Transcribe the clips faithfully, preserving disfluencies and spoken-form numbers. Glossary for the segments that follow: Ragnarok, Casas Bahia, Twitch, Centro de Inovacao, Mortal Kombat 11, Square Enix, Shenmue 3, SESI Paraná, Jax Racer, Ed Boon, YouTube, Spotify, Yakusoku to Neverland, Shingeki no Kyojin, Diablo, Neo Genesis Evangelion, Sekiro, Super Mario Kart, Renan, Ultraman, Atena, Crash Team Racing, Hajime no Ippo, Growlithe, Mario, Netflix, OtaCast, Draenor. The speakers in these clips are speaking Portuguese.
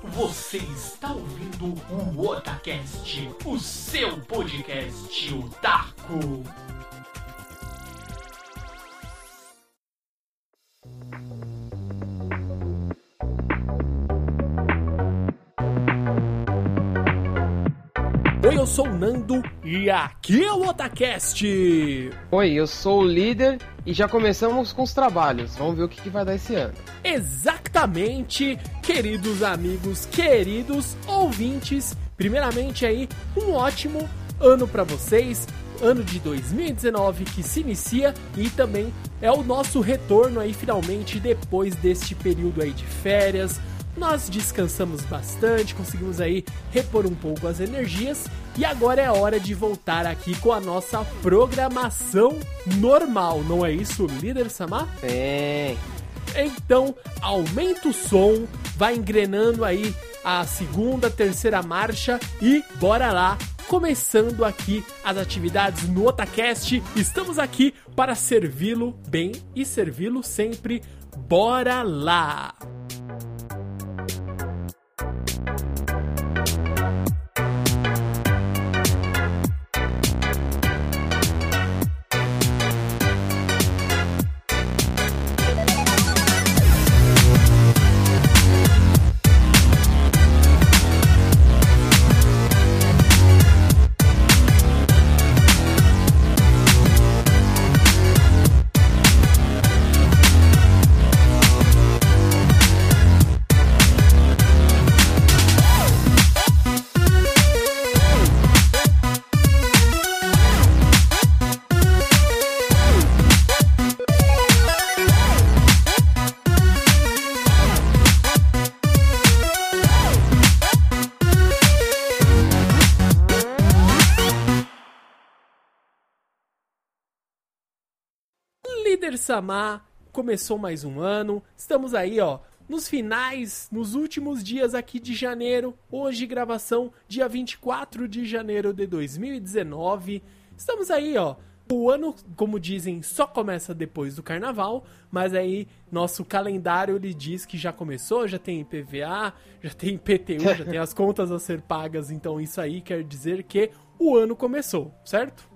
Você está ouvindo o OtaCast, o seu podcast otaku. Oi, eu sou o Nando e aqui é o OtaCast. Oi, eu sou o Líder e já começamos com os trabalhos. Vamos ver o que, que vai dar esse ano. Exatamente, queridos amigos, queridos ouvintes. Primeiramente aí, um ótimo ano pra vocês. Ano de dois mil e dezenove que se inicia e também é o nosso retorno aí finalmente depois deste período aí de férias. Nós descansamos bastante, conseguimos aí repor um pouco as energias e agora é hora de voltar aqui com a nossa programação normal, não é isso, Líder Samar? É. Então, aumenta o som, vai engrenando aí a segunda, terceira marcha e bora lá, começando aqui as atividades no OtaCast. Estamos aqui para servi-lo bem e servi-lo sempre. Bora lá! Samar, começou mais um ano, estamos aí ó, nos finais, nos últimos dias aqui de janeiro, hoje gravação dia vinte e quatro de janeiro de dois mil e dezenove, estamos aí ó, o ano, como dizem, só começa depois do carnaval, mas aí nosso calendário ele diz que já começou, já tem I P V A, já tem I P T U, já tem as contas a ser pagas, então isso aí quer dizer que o ano começou, certo?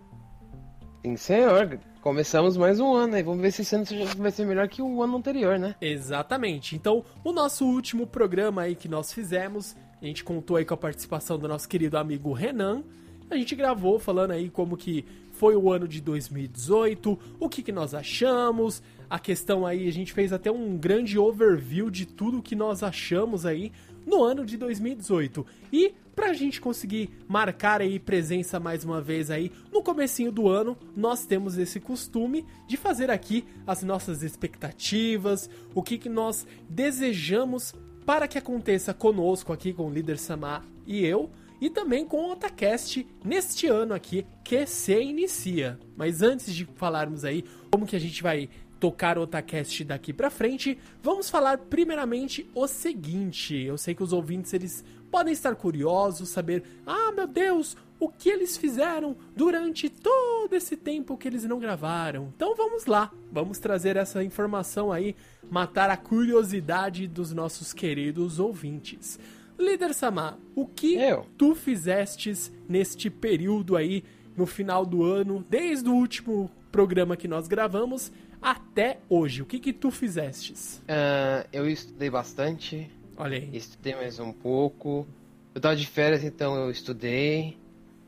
Sim, senhor. Começamos mais um ano e vamos ver se esse ano vai ser melhor que o ano anterior, né? Exatamente. Então, o nosso último programa aí que nós fizemos, a gente contou aí com a participação do nosso querido amigo Renan. A gente gravou falando aí como que foi o ano de dois mil e dezoito, o que que nós achamos, a questão aí, a gente fez até um grande overview de tudo que nós achamos aí no ano de dois mil e dezoito. E pra gente conseguir marcar aí presença mais uma vez aí no comecinho do ano, nós temos esse costume de fazer aqui as nossas expectativas, o que que nós desejamos para que aconteça conosco aqui com o Líder Samar e eu, e também com o OtaCast neste ano aqui que se inicia. Mas antes de falarmos aí como que a gente vai tocar o OtaCast daqui pra frente, vamos falar primeiramente o seguinte. Eu sei que os ouvintes, eles podem estar curiosos, saber, ah, meu Deus, o que eles fizeram durante todo esse tempo que eles não gravaram. Então vamos lá, vamos trazer essa informação aí, matar a curiosidade dos nossos queridos ouvintes. Líder Samar, o que Eu. tu fizestes neste período aí, no final do ano, desde o último programa que nós gravamos até hoje? O que que tu fizestes? Uh, eu estudei bastante. Olha aí. Estudei mais um pouco. Eu tava de férias, então eu estudei.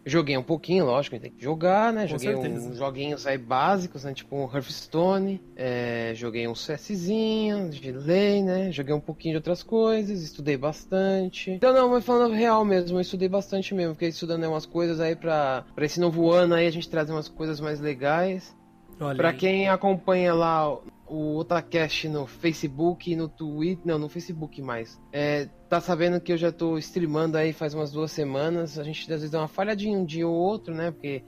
Joguei um pouquinho, lógico, tem que jogar, né? Com joguei certeza. Uns joguinhos aí básicos, né? Tipo um Hearthstone. É, joguei um CSzinho, de lei, né? Joguei um pouquinho de outras coisas, estudei bastante. Então não, mas falando real mesmo, eu estudei bastante mesmo. Fiquei estudando umas coisas aí pra, pra esse novo ano aí a gente trazer umas coisas mais legais. Olha pra aí. Quem acompanha lá o OtaCast no Facebook e no Twitter, não, no Facebook mais, é, tá sabendo que eu já tô streamando aí faz umas duas semanas, a gente às vezes dá uma falhadinha um dia ou outro, né, porque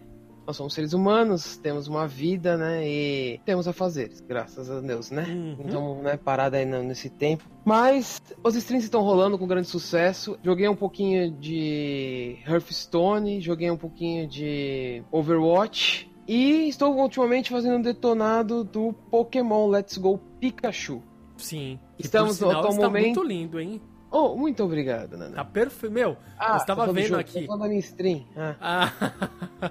nós somos seres humanos, temos uma vida, né, e temos a fazer, graças a Deus, né, uhum. Então, né, parada aí nesse tempo, mas os streams estão rolando com grande sucesso, joguei um pouquinho de Hearthstone, joguei um pouquinho de Overwatch, e estou ultimamente fazendo um detonado do Pokémon Let's Go Pikachu. Sim. Estamos, que por sinal, está momento... muito lindo, hein? Oh, muito obrigado, Nando. Tá perfeito. Meu, ah, eu estava vendo jogo. Aqui. Eu tô falando em stream. Ah. Ah.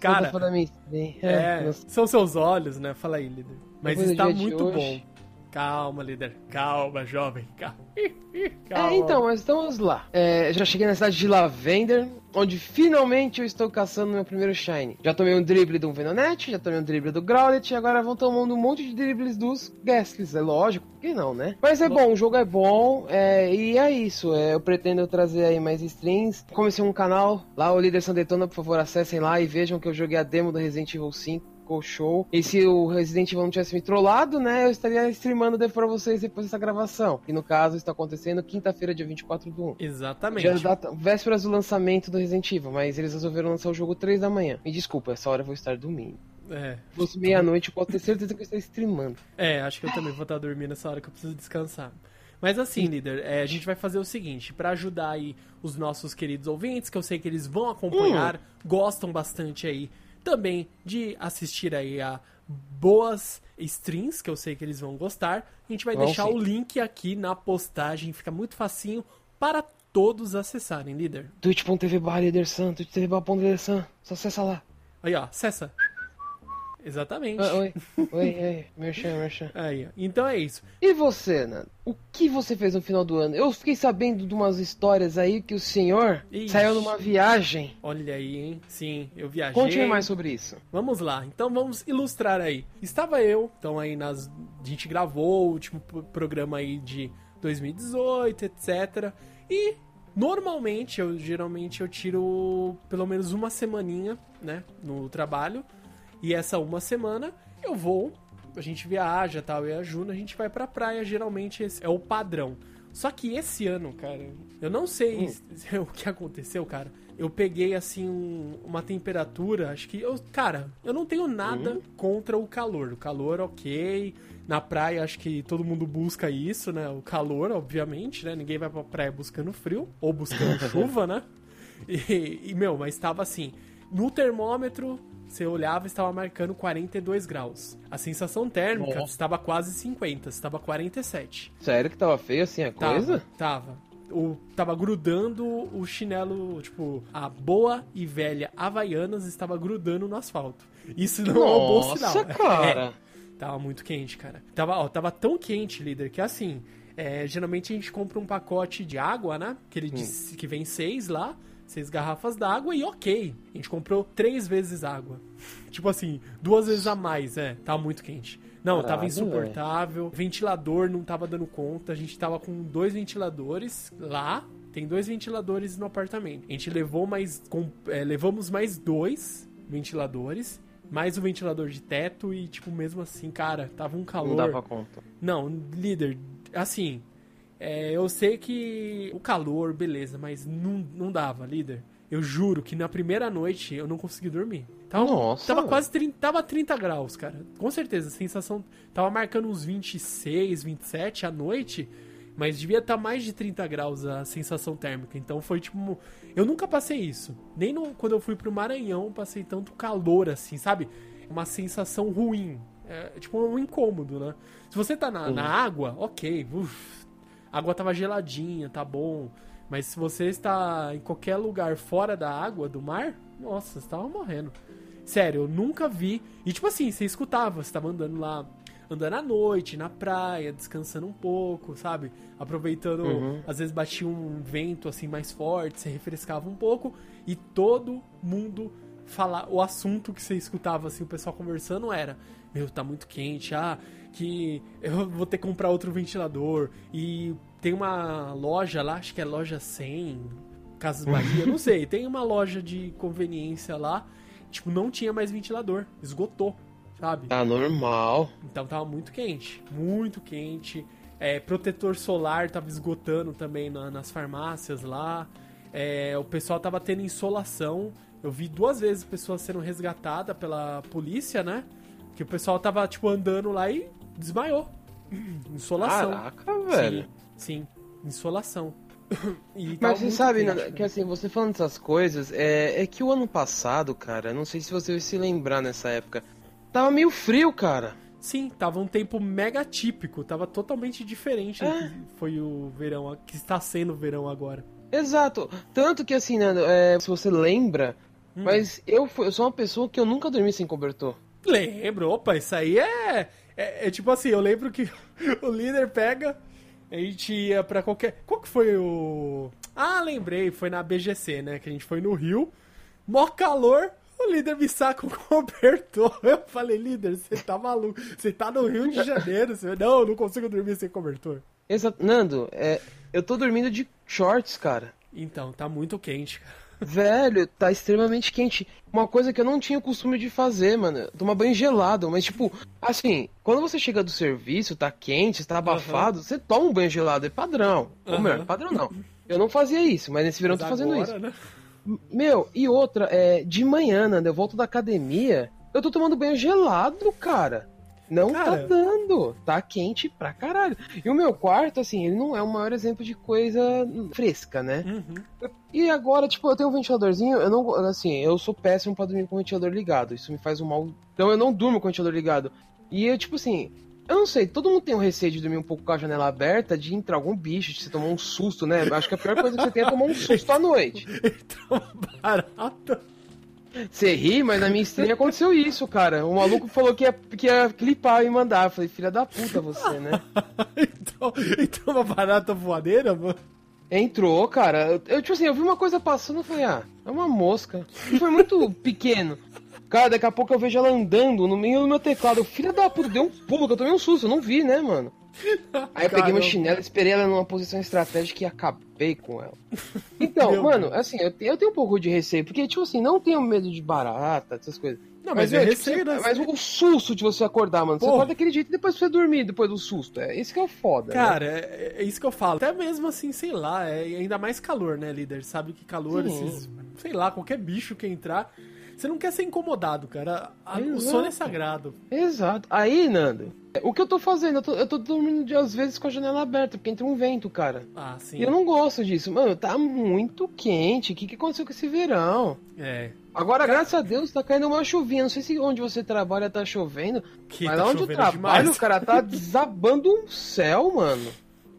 Cara, tô falando em stream. É, é, são seus olhos, né? Fala aí, líder. Mas depois está muito bom. Calma, líder. Calma, jovem. Calma. Calma. É, então, mas estamos lá. É, já cheguei na cidade de Lavender, onde finalmente eu estou caçando meu primeiro Shine. Já tomei um drible do Venonat, já tomei um drible do Growlithe, e agora vão tomando um monte de dribles dos Gasks. É lógico, por que não, né? Mas é bom, o jogo é bom, é, e é isso. É, eu pretendo trazer aí mais streams. Comecei um canal, lá o Líder Sandetona, por favor, acessem lá e vejam que eu joguei a demo do Resident Evil cinco. Ficou show. E se o Resident Evil não tivesse me trollado, né, eu estaria streamando pra vocês depois dessa gravação. E no caso, está acontecendo quinta-feira, dia vinte e quatro do um. Exatamente. Já data, vésperas do lançamento do Resident Evil, mas eles resolveram lançar o jogo três da manhã. Me desculpa, essa hora eu vou estar dormindo. É. Se fosse meia-noite, eu posso ter certeza que eu estou streamando. É, acho que eu também vou estar dormindo nessa hora que eu preciso descansar. Mas assim, sim, líder, é, a gente vai fazer o seguinte, pra ajudar aí os nossos queridos ouvintes, que eu sei que eles vão acompanhar, hum. gostam bastante aí também de assistir aí a boas streams, que eu sei que eles vão gostar. A gente vai Bom, deixar sim. o link aqui na postagem, fica muito facinho para todos acessarem, líder. twitch ponto t v barra líder sam, twitch ponto t v barra líder sam, só acessa lá. Aí, ó, acessa. Exatamente. Oi, oi, oi, merchan, merchan. Aí, então é isso. E você, Nando? O que você fez no final do ano? Eu fiquei sabendo de umas histórias aí que o senhor Ixi. saiu numa viagem. Olha aí, hein? Sim, eu viajei. Conte mais sobre isso. Vamos lá, então vamos ilustrar aí. Estava eu, então aí nas... a gente gravou o último programa aí de dois mil e dezoito, etcétera. E... normalmente, eu geralmente eu tiro pelo menos uma semaninha, né, no trabalho. E essa uma semana eu vou, a gente viaja, tal, e a Juna, a gente vai pra praia, geralmente esse é o padrão. Só que esse ano, cara, eu não sei hum. o que aconteceu, cara. Eu peguei, assim, um, uma temperatura, acho que... eu, cara, eu não tenho nada hum. contra o calor. O calor, ok. Na praia, acho que todo mundo busca isso, né? O calor, obviamente, né? Ninguém vai pra praia buscando frio ou buscando chuva, né? E, e, meu, mas tava assim, no termômetro... você olhava e estava marcando quarenta e dois graus. A sensação térmica Nossa. estava quase cinquenta, estava quarenta e sete. Sério que tava feio assim a tava, coisa? Tava. O, tava grudando o chinelo, tipo, a boa e velha Havaianas estava grudando no asfalto. Isso não Nossa, é um bom sinal. Nossa, cara! É, tava muito quente, cara. Tava, ó, tava tão quente, líder, que assim, é, geralmente a gente compra um pacote de água, né? Que, ele hum. disse, que vem seis lá. Seis garrafas d'água e ok. A gente comprou três vezes água. Tipo assim, duas vezes a mais, é. Tava muito quente. Não, Caralho, tava insuportável. É. Ventilador não tava dando conta. A gente tava com dois ventiladores lá. Tem dois ventiladores no apartamento. A gente levou mais... Com, é, levamos mais dois ventiladores. Mais o um ventilador de teto e, tipo, mesmo assim, cara, tava um calor. Não dava conta. Não, líder, assim... é, eu sei que o calor, beleza, mas não, não dava, líder. Eu juro que na primeira noite eu não consegui dormir. Tava, Nossa. Tava quase trinta, tava trinta graus, cara. Com certeza, a sensação... tava marcando uns vinte e seis, vinte e sete à noite, mas devia estar tá mais de trinta graus a sensação térmica. Então foi tipo... eu nunca passei isso. Nem no, quando eu fui pro Maranhão passei tanto calor assim, sabe? Uma sensação ruim. É, tipo um incômodo, né? Se você tá na, uhum. na água, ok, uff. A água tava geladinha, tá bom. Mas se você está em qualquer lugar fora da água, do mar, nossa, você tava morrendo. Sério, eu nunca vi. E tipo assim, você escutava, você tava andando lá, andando à noite, na praia, descansando um pouco, sabe? Aproveitando, uhum. às vezes batia um vento assim mais forte, você refrescava um pouco. E todo mundo falava, o assunto que você escutava assim, o pessoal conversando era... meu, tá muito quente, ah, que eu vou ter que comprar outro ventilador. E tem uma loja lá, acho que é loja cem, Casas Bahia, não sei. Tem uma loja de conveniência lá, tipo, não tinha mais ventilador, esgotou, sabe? Tá normal. Então tava muito quente, muito quente. É, protetor solar tava esgotando também na, nas farmácias lá. É, o pessoal tava tendo insolação. Eu vi duas vezes pessoas sendo resgatadas pela polícia, né? Que o pessoal tava, tipo, andando lá e desmaiou. Insolação. Caraca, velho. Sim, sim. Insolação. E mas você sabe, triste, né? Que assim, você falando dessas coisas, é, é que o ano passado, cara, não sei se você vai se lembrar nessa época, tava meio frio, cara. Sim, tava um tempo mega típico, tava totalmente diferente é. do que foi o verão, que está sendo o verão agora. Exato, tanto que assim, Nando, é, se você lembra, hum. mas eu, eu sou uma pessoa que eu nunca dormi sem cobertor. Lembro, opa, isso aí é, é, é tipo assim, eu lembro que o líder pega, a gente ia pra qualquer... Qual que foi o... Ah, lembrei, foi na B G C, né, que a gente foi no Rio, mó calor... O líder me saca o cobertor. Eu falei, líder, você tá maluco. Você tá no Rio de Janeiro. Você... Não, eu não consigo dormir sem cobertor. Exato. Nando, é... eu tô dormindo de shorts, cara. Então, tá muito quente, cara. Velho, tá extremamente quente. Uma coisa que eu não tinha o costume de fazer, mano. Tomar banho gelado. Mas, tipo, assim, quando você chega do serviço, tá quente, tá abafado, uhum. você toma um banho gelado. É padrão. Uhum. Ou melhor, padrão não. Eu não fazia isso, mas nesse verão mas eu tô fazendo agora, isso. Né? Meu, e outra, é, de manhã, Nando, eu volto da academia, eu tô tomando banho gelado, cara. Não cara... tá dando. Tá quente pra caralho. E o meu quarto, assim, ele não é o maior exemplo de coisa fresca, né? Uhum. E agora, tipo, eu tenho um ventiladorzinho, eu não, assim, eu sou péssimo pra dormir com o ventilador ligado. Isso me faz um mal... Então eu não durmo com o ventilador ligado. E eu, tipo assim... Eu não sei, todo mundo tem um receio de dormir um pouco com a janela aberta, de entrar algum bicho, de você tomar um susto, né? Acho que a pior coisa que você tem é tomar um susto à noite. Então, barato. Você ri, mas na minha estreia aconteceu isso, cara. O maluco falou que ia, que ia clipar e mandar. Eu falei, filha da puta você, né? então, então, uma barata voadeira, mano? Entrou, cara. Eu, tipo assim, eu vi uma coisa passando e falei, ah, é uma mosca. E foi muito pequeno. Cara, daqui a pouco eu vejo ela andando no meio do meu teclado. Filha da puta, deu um pulo, que eu tomei um susto, eu não vi, né, mano? Aí eu peguei meu chinelo, esperei ela numa posição estratégica e acabei com ela. Então, meu mano, Deus. assim, eu tenho, eu tenho um pouco de receio, porque, tipo assim, não tenho medo de barata, essas coisas. Não, mas, mas é, é receio, tipo, né? Mas o susto de você acordar, mano, você Porra. acorda daquele jeito e depois você dormir, depois do susto. É isso que é o foda, Cara, né? é, é isso que eu falo. Até mesmo assim, sei lá, é ainda mais calor, né, líder? Sabe que calor, Sim. esses, sei lá, qualquer bicho que entrar... Você não quer ser incomodado, cara. A, o sono é sagrado. Exato. Aí, Nando, o que eu tô fazendo? Eu tô, eu tô dormindo, às vezes, com a janela aberta, porque entra um vento, cara. Ah, sim. E eu não gosto disso. Mano, tá muito quente. O que, que aconteceu com esse verão? É. Agora, cara... graças a Deus, tá caindo uma chuvinha. Não sei se onde você trabalha tá chovendo, que mas tá lá onde eu trabalho, demais. Cara, tá desabando um céu, mano.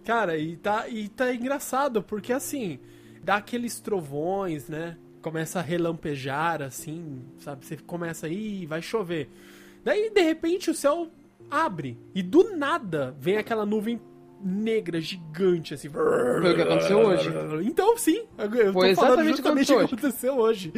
Cara, e tá, e tá engraçado, porque, assim, dá aqueles trovões, né? Começa a relampejar, assim, sabe? Você começa aí e vai chover. Daí, de repente, o céu abre. E do nada vem aquela nuvem negra, gigante, assim. Foi o que aconteceu hoje. Então, sim. Eu Foi tô falando exatamente o que aconteceu hoje.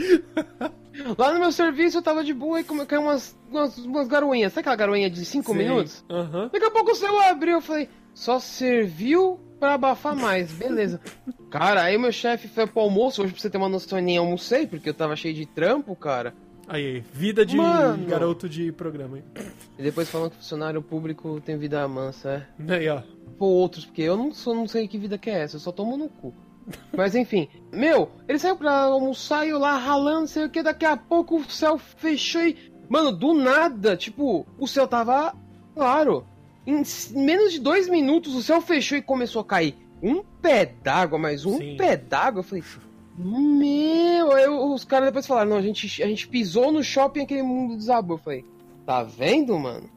Lá no meu serviço, eu tava de boa e caiu umas, umas, umas garoinhas. Sabe aquela garoinha de cinco minutos? Uhum. Daqui a pouco o céu abriu. Eu falei, só serviu... pra abafar mais, beleza. Cara, aí meu chefe foi pro almoço, hoje pra você ter uma noção, eu nem almocei, porque eu tava cheio de trampo, cara. Aí, vida de Mano. garoto de programa, hein? E depois falam que funcionário público tem vida mansa, é? Aí, ó. Por outros, porque eu não, sou, não sei que vida que é essa, eu só tomo no cu. Mas enfim, meu, ele saiu pra almoçar e eu lá ralando, sei o que, daqui a pouco o céu fechou e... Mano, do nada, tipo, o céu tava claro. Em menos de dois minutos o céu fechou e começou a cair um pé d'água, mais um Sim. pé d'água. Eu falei, meu... Aí os caras depois falaram, não, a gente, a gente pisou no shopping e aquele mundo desabou. Eu falei, tá vendo, mano?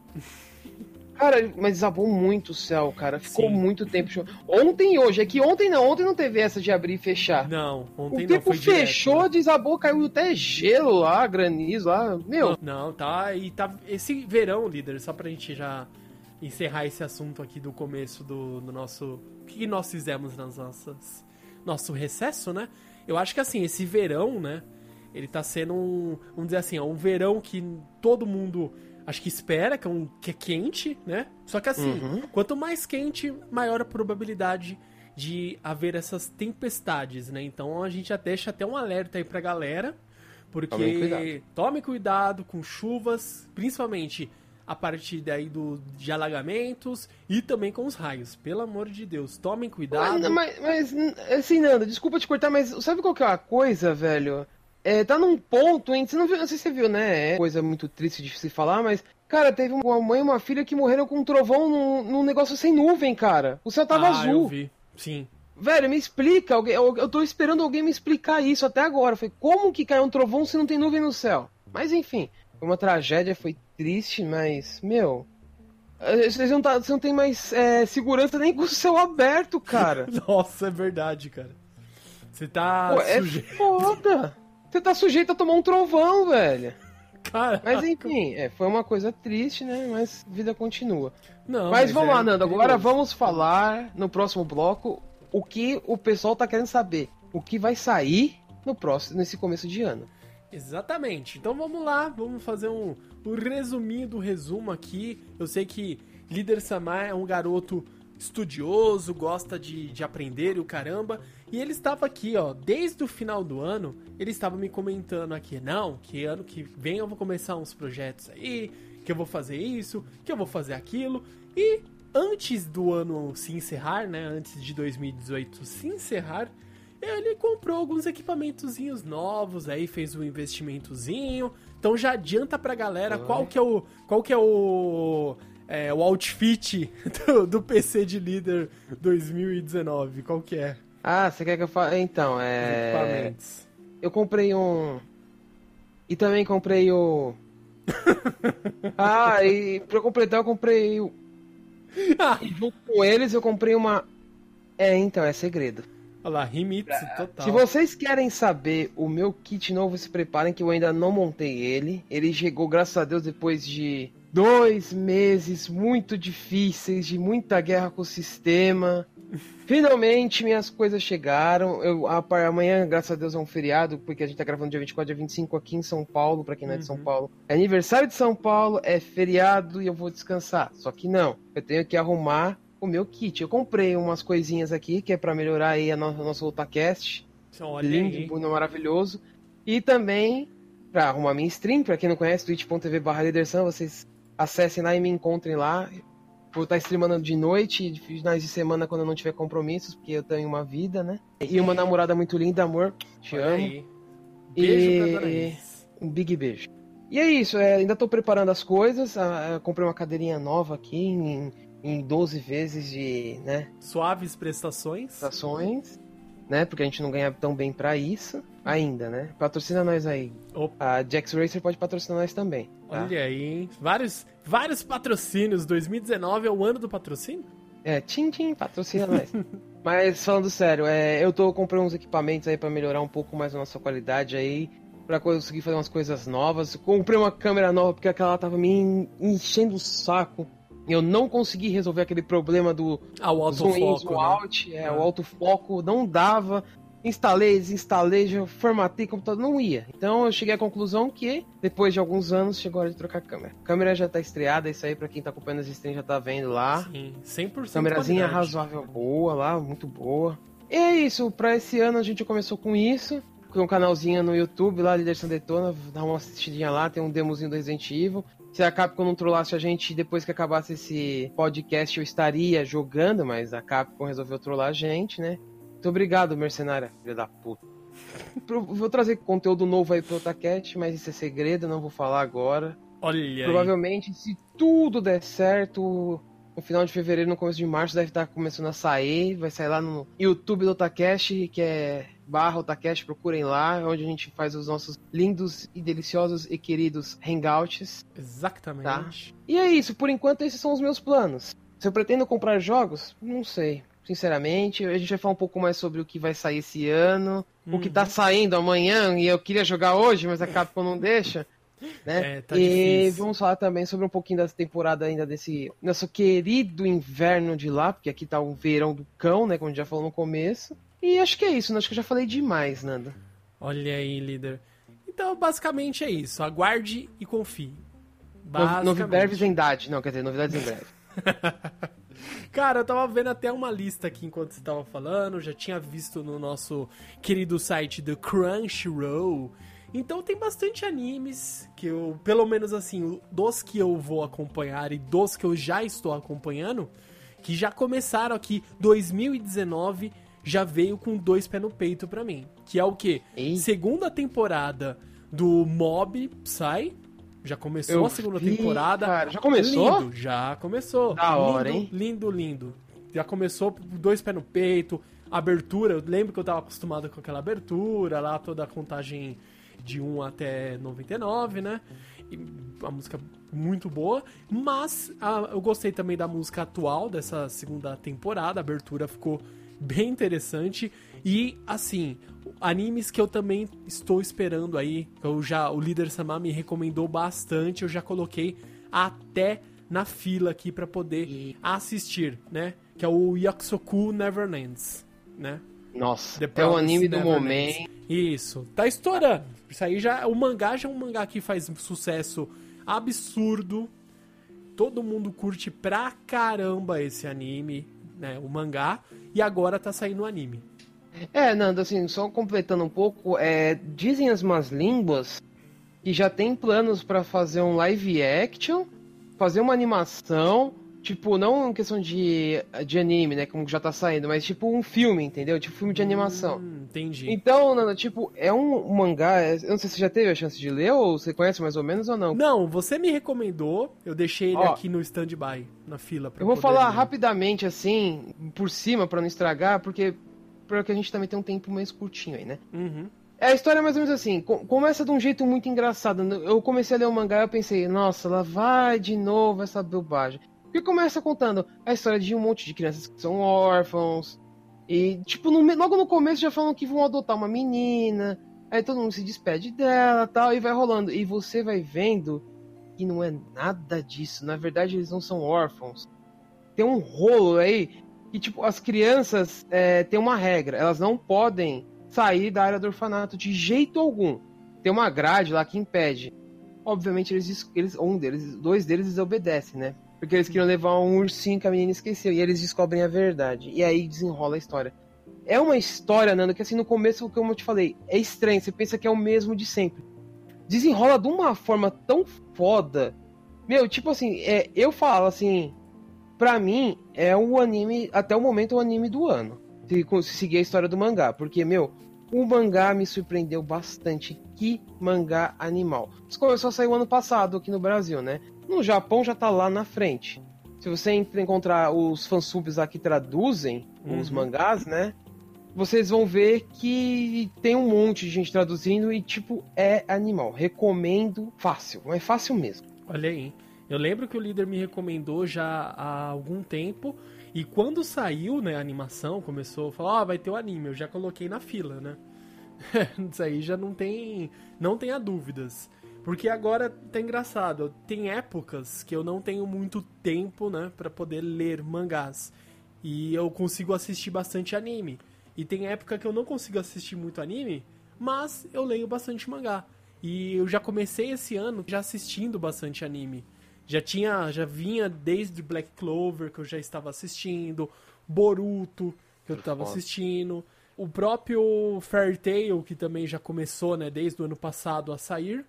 Cara, mas desabou muito o céu, cara. Ficou Sim. muito tempo. Ontem e hoje. É que ontem não. Ontem não teve essa de abrir e fechar. Não, ontem o tempo não foi fechou, direto, né? Desabou, caiu até gelo lá, granizo lá. Meu... Não, não tá... E tá esse verão, líder, só pra gente já... encerrar esse assunto aqui do começo do, do nosso... O que nós fizemos nas nossas... Nosso recesso, né? Eu acho que, assim, esse verão, né? Ele tá sendo um... Vamos dizer assim, ó, um verão que todo mundo, acho que espera, que é, um, que é quente, né? Só que, assim, uhum. quanto mais quente, maior a probabilidade de haver essas tempestades, né? Então, a gente já deixa até um alerta aí pra galera, porque... Tome cuidado, Tome cuidado com chuvas, principalmente... a partir daí do, de alagamentos e também com os raios. Pelo amor de Deus, tomem cuidado. Mas, mas assim, Nando, desculpa te cortar, mas sabe qual que é a coisa, velho? É, tá num ponto, hein? Você não viu, não sei se você viu, né? É coisa muito triste de se falar, mas, cara, teve uma mãe e uma filha que morreram com um trovão num, num negócio sem nuvem, cara. O céu tava ah, azul. Ah, eu vi, sim. Velho, me explica. Alguém, eu, eu tô esperando alguém me explicar isso até agora. Eu falei, como que caiu um trovão se não tem nuvem no céu? Mas, enfim, foi uma tragédia, foi triste, mas, meu, Vocês não, tá, não tem mais é, segurança nem com o céu aberto, cara. Nossa, é verdade, cara. Você tá Pô, sujeito... É foda. Você tá sujeito a tomar um trovão, velho. Caraca. Mas enfim, é, foi uma coisa triste, né? Mas a vida continua. Não, mas, mas vamos é lá, Nando. Agora vamos falar, no próximo bloco, o que o pessoal tá querendo saber. O que vai sair no próximo, nesse começo de ano. Exatamente. Então vamos lá, vamos fazer um, um resuminho do resumo aqui. Eu sei que Líder Samar é um garoto estudioso, gosta de, de aprender e o caramba. E ele estava aqui, ó, desde o final do ano, ele estava me comentando aqui, não, que ano que vem eu vou começar uns projetos aí, que eu vou fazer isso, que eu vou fazer aquilo. E antes do ano se encerrar, né, antes de dois mil e dezoito se encerrar, ele comprou alguns equipamentozinhos novos, aí fez um investimentozinho. Então já adianta pra galera Oi. qual que é o qual que é o, é, o outfit do, do P C de Líder dois mil e dezenove. Qual que é? Ah, você quer que eu fale? Então, é... equipamentos. Eu comprei um... E também comprei o... ah, e pra completar eu comprei o... Ah. E junto com eles eu comprei uma... É, então, é segredo. Olha lá, Himitsu total. Se vocês querem saber o meu kit novo, se preparem que eu ainda não montei ele. Ele chegou, graças a Deus, depois de dois meses muito difíceis, de muita guerra com o sistema. Finalmente minhas coisas chegaram. Eu, amanhã, graças a Deus, é um feriado, porque a gente tá gravando dia vinte e quatro, dia vinte e cinco aqui em São Paulo, pra quem não é de São Paulo. É aniversário de São Paulo, é feriado e eu vou descansar. Só que não, eu tenho que arrumar o meu kit. Eu comprei umas coisinhas aqui que é pra melhorar aí a nossa, o nosso OtaCast. Lindo, bonito, maravilhoso. E também pra arrumar minha stream, pra quem não conhece, twitch ponto t v barra lidersan, vocês acessem lá e me encontrem lá. Vou estar streamando de noite, de finais de semana quando eu não tiver compromissos, porque eu tenho uma vida, né? E uma namorada muito linda, amor. Te Olha amo. Aí. Beijo e... pra Doris. Um big beijo. E é isso, é, ainda tô preparando as coisas. Eu comprei uma cadeirinha nova aqui em... em doze vezes de, né? Suaves prestações. Prestações, né? Porque a gente não ganha tão bem pra isso ainda, né? Patrocina nós aí. Opa. A Jax Racer pode patrocinar nós também. Tá? Olha aí, hein? Vários, vários patrocínios. dois mil e dezenove é o ano do patrocínio? É, tchim, tchim, patrocina nós. Mas falando sério, é, eu tô comprando uns equipamentos aí pra melhorar um pouco mais a nossa qualidade aí. Pra conseguir fazer umas coisas novas. Comprei uma câmera nova porque aquela tava me enchendo o saco. Eu não consegui resolver aquele problema do ah, o autofoco, out, né? é, ah. O autofoco não dava. Instalei, desinstalei, já formatei o computador, não ia. Então eu cheguei à conclusão que, depois de alguns anos, chegou a hora de trocar a câmera. A câmera já tá estreada, isso aí pra quem tá acompanhando as streams já tá vendo lá. Sim, cem por cento. Câmerazinha razoável boa lá, muito boa. E é isso, pra esse ano a gente começou com isso. Tem um canalzinho no YouTube lá, Líder Sandetona, dá uma assistidinha lá, tem um demozinho do Resident Evil. Se a Capcom não trollasse a gente, depois que acabasse esse podcast, eu estaria jogando, mas a Capcom resolveu trollar a gente, né? Muito obrigado, mercenária, filha da puta. Vou trazer conteúdo novo aí pro Otacat, mas isso é segredo, não vou falar agora. Olha aí. Provavelmente, se tudo der certo, no final de fevereiro, no começo de março, deve estar começando a sair. Vai sair lá no YouTube do Otacast, que é barra Otacast, procurem lá, onde a gente faz os nossos lindos e deliciosos e queridos hangouts. Exatamente. Tá? E é isso, por enquanto esses são os meus planos. Se eu pretendo comprar jogos, não sei. Sinceramente, a gente vai falar um pouco mais sobre o que vai sair esse ano, uhum. o que tá saindo amanhã, e eu queria jogar hoje, mas a Capcom não deixa. Né? É, tá e difícil. Vamos falar também sobre um pouquinho dessa temporada ainda desse nosso querido inverno de lá, porque aqui tá o verão do cão, né, como a gente já falou no começo. E acho que é isso, né? Acho que eu já falei demais, Nando. Olha aí, líder. Então, basicamente é isso. Aguarde e confie. Basicamente. Novidades em idade. Não, quer dizer, novidades em breve. Cara, eu tava vendo até uma lista aqui enquanto você tava falando, já tinha visto no nosso querido site do Crunchyroll. Então tem bastante animes que eu, pelo menos assim, dos que eu vou acompanhar e dos que eu já estou acompanhando, que já começaram aqui, dois mil e dezenove já veio com dois pés no peito pra mim. Que é o quê? Ei. Segunda temporada do Mob Psycho, já começou eu a segunda vi, temporada. Cara, já começou? Lindo, já começou. Da hora, lindo, hein? Lindo, lindo. Já começou dois pés no peito, abertura, eu lembro que eu tava acostumado com aquela abertura lá, toda a contagem de um até noventa e nove, né? uma música muito boa, mas a, eu gostei também da música atual dessa segunda temporada, a abertura ficou bem interessante. E assim, animes que eu também estou esperando aí, eu já, o Líder Samar me recomendou bastante, eu já coloquei até na fila aqui pra poder e... assistir, né? Que é o Yakusoku Neverlands, né? Nossa, é o anime do momento. Isso, tá estourando. Isso aí já, o mangá já é um mangá que faz sucesso absurdo. Todo mundo curte pra caramba esse anime, né? O mangá, e agora tá saindo o anime. É, Nando, assim, só completando um pouco, é, dizem as más línguas que já tem planos pra fazer um live action, fazer uma animação, tipo, não em questão de, de anime, né, como já tá saindo, mas tipo um filme, entendeu? Tipo filme de animação. Hum, entendi. Então, Nando, tipo, é um mangá, eu não sei se você já teve a chance de ler, ou você conhece mais ou menos ou não? Não, você me recomendou, eu deixei ele Ó, aqui no stand-by, na fila. Pra eu vou falar ler. rapidamente, assim, por cima, pra não estragar, porque, porque a gente também tem um tempo mais curtinho aí, né? Uhum. É, a história é mais ou menos assim, começa de um jeito muito engraçado. Eu comecei a ler o mangá e eu pensei, nossa, lá vai de novo essa bobagem. Porque começa contando a história de um monte de crianças que são órfãos. E, tipo, no, logo no começo já falam que vão adotar uma menina. Aí todo mundo se despede dela e tal, e vai rolando. E você vai vendo que não é nada disso. Na verdade, eles não são órfãos. Tem um rolo aí que, tipo, as crianças é, tem uma regra. Elas não podem sair da área do orfanato de jeito algum. Tem uma grade lá que impede. Obviamente, eles, eles, um deles, dois deles desobedecem, né? Porque eles queriam levar um ursinho que a menina esqueceu. E eles descobrem a verdade. E aí desenrola a história. É uma história, Nando, que assim, no começo, como eu te falei, é estranho. Você pensa que é o mesmo de sempre. Desenrola de uma forma tão foda. Meu, tipo assim, é, eu falo assim... Pra mim, é o anime... Até o momento, o anime do ano. Se, se seguir a história do mangá. Porque, meu... O mangá me surpreendeu bastante. Que mangá animal. Isso começou a sair o ano passado aqui no Brasil, né? No Japão já tá lá na frente. Se você encontrar os fansubs lá que traduzem uhum. os mangás, né? Vocês vão ver que tem um monte de gente traduzindo e, tipo, é animal. Recomendo fácil. É fácil mesmo. Olha aí. Eu lembro que o líder me recomendou já há algum tempo... E quando saiu, né, a animação, começou a falar, ó, ah, vai ter o anime, eu já coloquei na fila, né? Isso aí já não tem, não tenha dúvidas. Porque agora tá engraçado, tem épocas que eu não tenho muito tempo, né, pra poder ler mangás. E eu consigo assistir bastante anime. E tem época que eu não consigo assistir muito anime, mas eu leio bastante mangá. E eu já comecei esse ano já assistindo bastante anime. Já tinha, já vinha desde Black Clover, que eu já estava assistindo, Boruto, que eu estava assistindo, o próprio Fairytale, que também já começou, né, desde o ano passado a sair,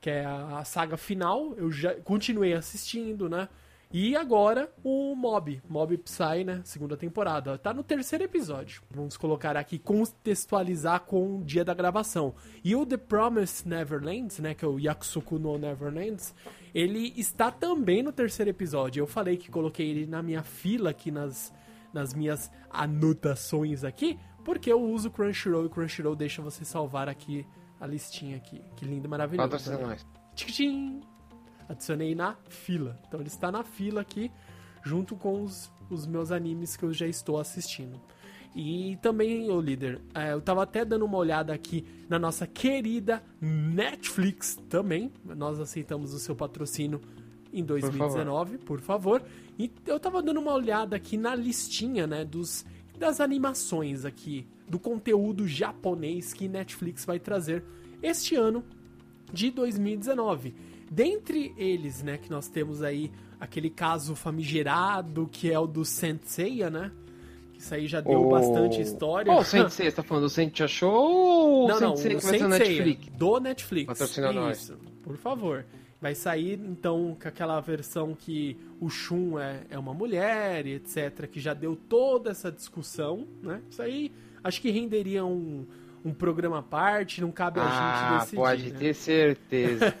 que é a, a saga final, eu já continuei assistindo, né, e agora o Mob, Mob Psy, né, segunda temporada, tá no terceiro episódio, vamos colocar aqui, contextualizar com o dia da gravação. E o The Promised Neverland, né, que é o Yakusoku no Neverlands, ele está também no terceiro episódio. Eu falei que coloquei ele na minha fila aqui, nas, nas minhas anotações aqui, porque eu uso Crunchyroll, e Crunchyroll deixa você salvar aqui a listinha aqui. Que lindo, maravilhoso. Né? Tchim, adicionei na fila. Então ele está na fila aqui, junto com os, os meus animes que eu já estou assistindo. E também, ô líder, eu tava até dando uma olhada aqui na nossa querida Netflix também. Nós aceitamos o seu patrocínio em dois mil e dezenove, por favor. Por favor. E eu tava dando uma olhada aqui na listinha, né, dos, das animações aqui, do conteúdo japonês que Netflix vai trazer este ano de dois mil e dezenove. Dentre eles, né, que nós temos aí aquele caso famigerado que é o do Saint Seiya, né? Isso aí já deu oh. bastante história. Oh, o Sensei, você tá falando do Sensei Show ou não, o não, Sensei, o Sensei Netflix? Do Netflix. Patrocina nós. Por favor. Vai sair, então, com aquela versão que o Shun é, é uma mulher, etcétera, que já deu toda essa discussão, né? Isso aí, acho que renderia um, um programa à parte, não cabe a ah, gente decidir. Pode né? ter certeza.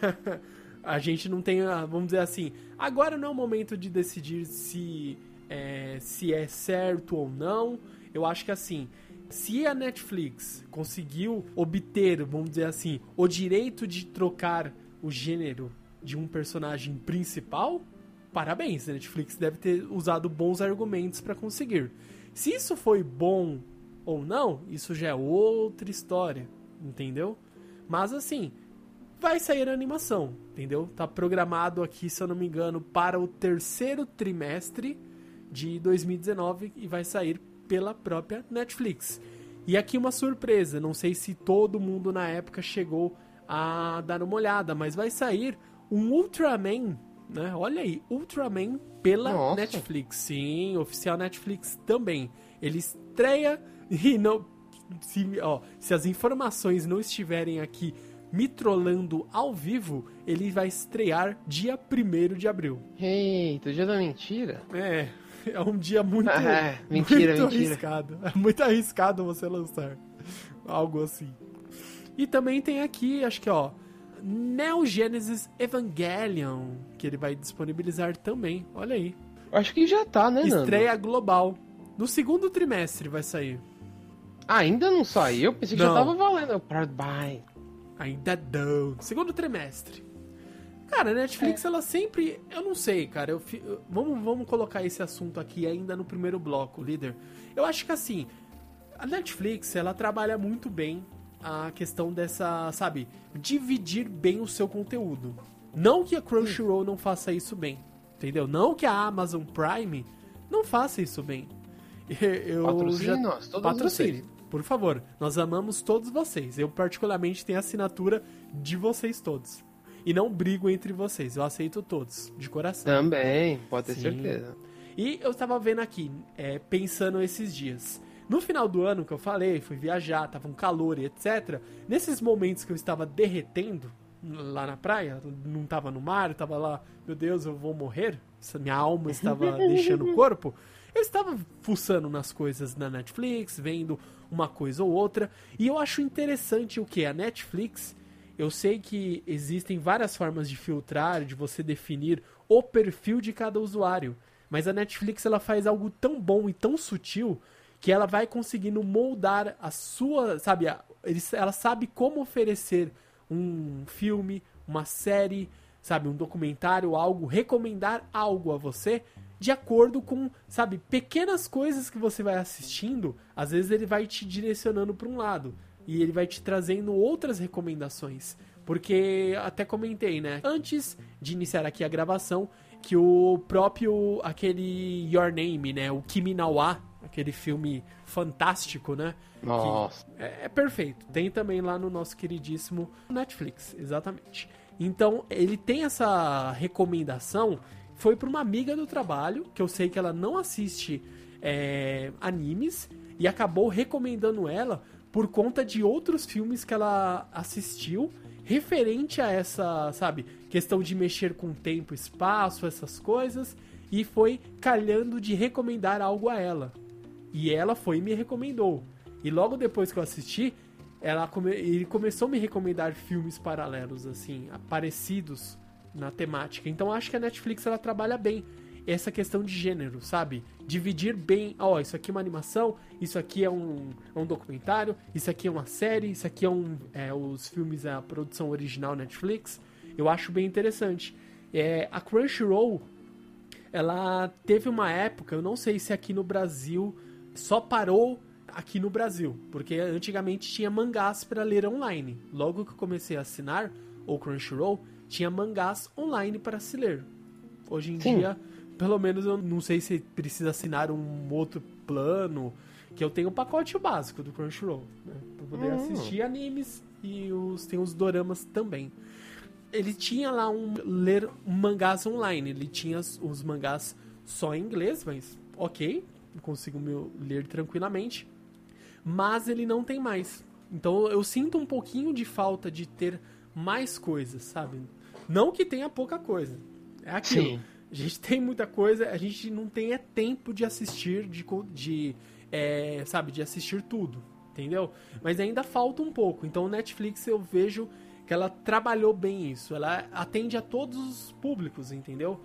A gente não tem, vamos dizer assim, agora não é o momento de decidir se... É, se é certo ou não. Eu acho que assim, se a Netflix conseguiu obter, vamos dizer assim, o direito de trocar o gênero de um personagem principal, parabéns, a Netflix deve ter usado bons argumentos para conseguir. Se isso foi bom ou não, isso já é outra história, entendeu? Mas assim, vai sair a animação, entendeu? Tá programado aqui, se eu não me engano, para o terceiro trimestre de dois mil e dezenove e vai sair pela própria Netflix. E aqui uma surpresa, não sei se todo mundo na época chegou a dar uma olhada, mas vai sair um Ultraman, né? Olha aí, Ultraman pela Nossa. Netflix. Sim, oficial Netflix também. Ele estreia e não... Se, ó, se as informações não estiverem aqui me trollando ao vivo, ele vai estrear dia primeiro de abril. Eita, o dia da mentira? É, é um dia muito, ah, mentira, muito mentira. arriscado. É muito arriscado você lançar algo assim. E também tem aqui, acho que ó, Neo Genesis Evangelion, que ele vai disponibilizar também, olha aí. Acho que já tá, né, Nando? Estreia global. No segundo trimestre vai sair. Ainda não saiu? Pensei que não. Já tava valendo. Bye. Ainda não. Segundo trimestre. Cara, a Netflix, é. ela sempre... Eu não sei, cara. Eu fi... vamos, vamos colocar esse assunto aqui ainda no primeiro bloco, líder. Eu acho que assim, a Netflix, ela trabalha muito bem a questão dessa, sabe, dividir bem o seu conteúdo. Não que a Crunchyroll não faça isso bem, entendeu? Não que a Amazon Prime não faça isso bem. Eu patrocine já... nós, todos Patrocine, vocês. Por favor. Nós amamos todos vocês. Eu, particularmente, tenho a assinatura de vocês todos. E não brigo entre vocês. Eu aceito todos, de coração. Também, pode ter Sim. certeza. E eu tava vendo aqui, é, pensando esses dias. No final do ano que eu falei, fui viajar, tava um calor e etcétera. Nesses momentos que eu estava derretendo lá na praia, não tava no mar, eu tava lá, meu Deus, eu vou morrer. Minha alma estava deixando o corpo. Eu estava fuçando nas coisas na Netflix, vendo uma coisa ou outra, e eu acho interessante o que? A Netflix, eu sei que existem várias formas de filtrar, de você definir o perfil de cada usuário, mas a Netflix ela faz algo tão bom e tão sutil que ela vai conseguindo moldar a sua, sabe, a, ela sabe como oferecer um filme, uma série, sabe, um documentário, algo, recomendar algo a você, de acordo com, sabe, pequenas coisas que você vai assistindo, às vezes ele vai te direcionando para um lado, e ele vai te trazendo outras recomendações, porque até comentei, né, antes de iniciar aqui a gravação, que o próprio, aquele Your Name, né, o Kimi no wa, aquele filme fantástico, né, Nossa. Que é, é perfeito, tem também lá no nosso queridíssimo Netflix, exatamente. Então, ele tem essa recomendação. Foi para uma amiga do trabalho, que eu sei que ela não assiste é, animes, e acabou recomendando ela por conta de outros filmes que ela assistiu, referente a essa, sabe, questão de mexer com tempo, espaço, essas coisas, e foi calhando de recomendar algo a ela. E ela foi e me recomendou. E logo depois que eu assisti, ela come... ele começou a me recomendar filmes paralelos, assim, parecidos na temática. Então acho que a Netflix ela trabalha bem essa questão de gênero, sabe? Dividir bem, ó, oh, isso aqui é uma animação, isso aqui é um, é um documentário, isso aqui é uma série, isso aqui é, um, é os filmes, a produção original Netflix. Eu acho bem interessante. É, a Crunchyroll, ela teve uma época, eu não sei se aqui no Brasil, só parou aqui no Brasil, porque antigamente tinha mangás para ler online. Logo que eu comecei a assinar o Crunchyroll, tinha mangás online para se ler. Hoje em Sim. dia, pelo menos, eu não sei se precisa assinar um outro plano, que eu tenho o pacote básico do Crunchyroll, né? Para poder hum. assistir animes e os, tem os doramas também. Ele tinha lá um ler mangás online, ele tinha os mangás só em inglês, mas ok, consigo meu, ler tranquilamente, mas ele não tem mais. Então eu sinto um pouquinho de falta de ter mais coisas, sabe? Não que tenha pouca coisa. É aquilo. Sim. A gente tem muita coisa, a gente não tem é tempo de assistir, de, de é, sabe, de assistir tudo, entendeu? Mas ainda falta um pouco. Então, o Netflix, eu vejo que ela trabalhou bem isso. Ela atende a todos os públicos, entendeu?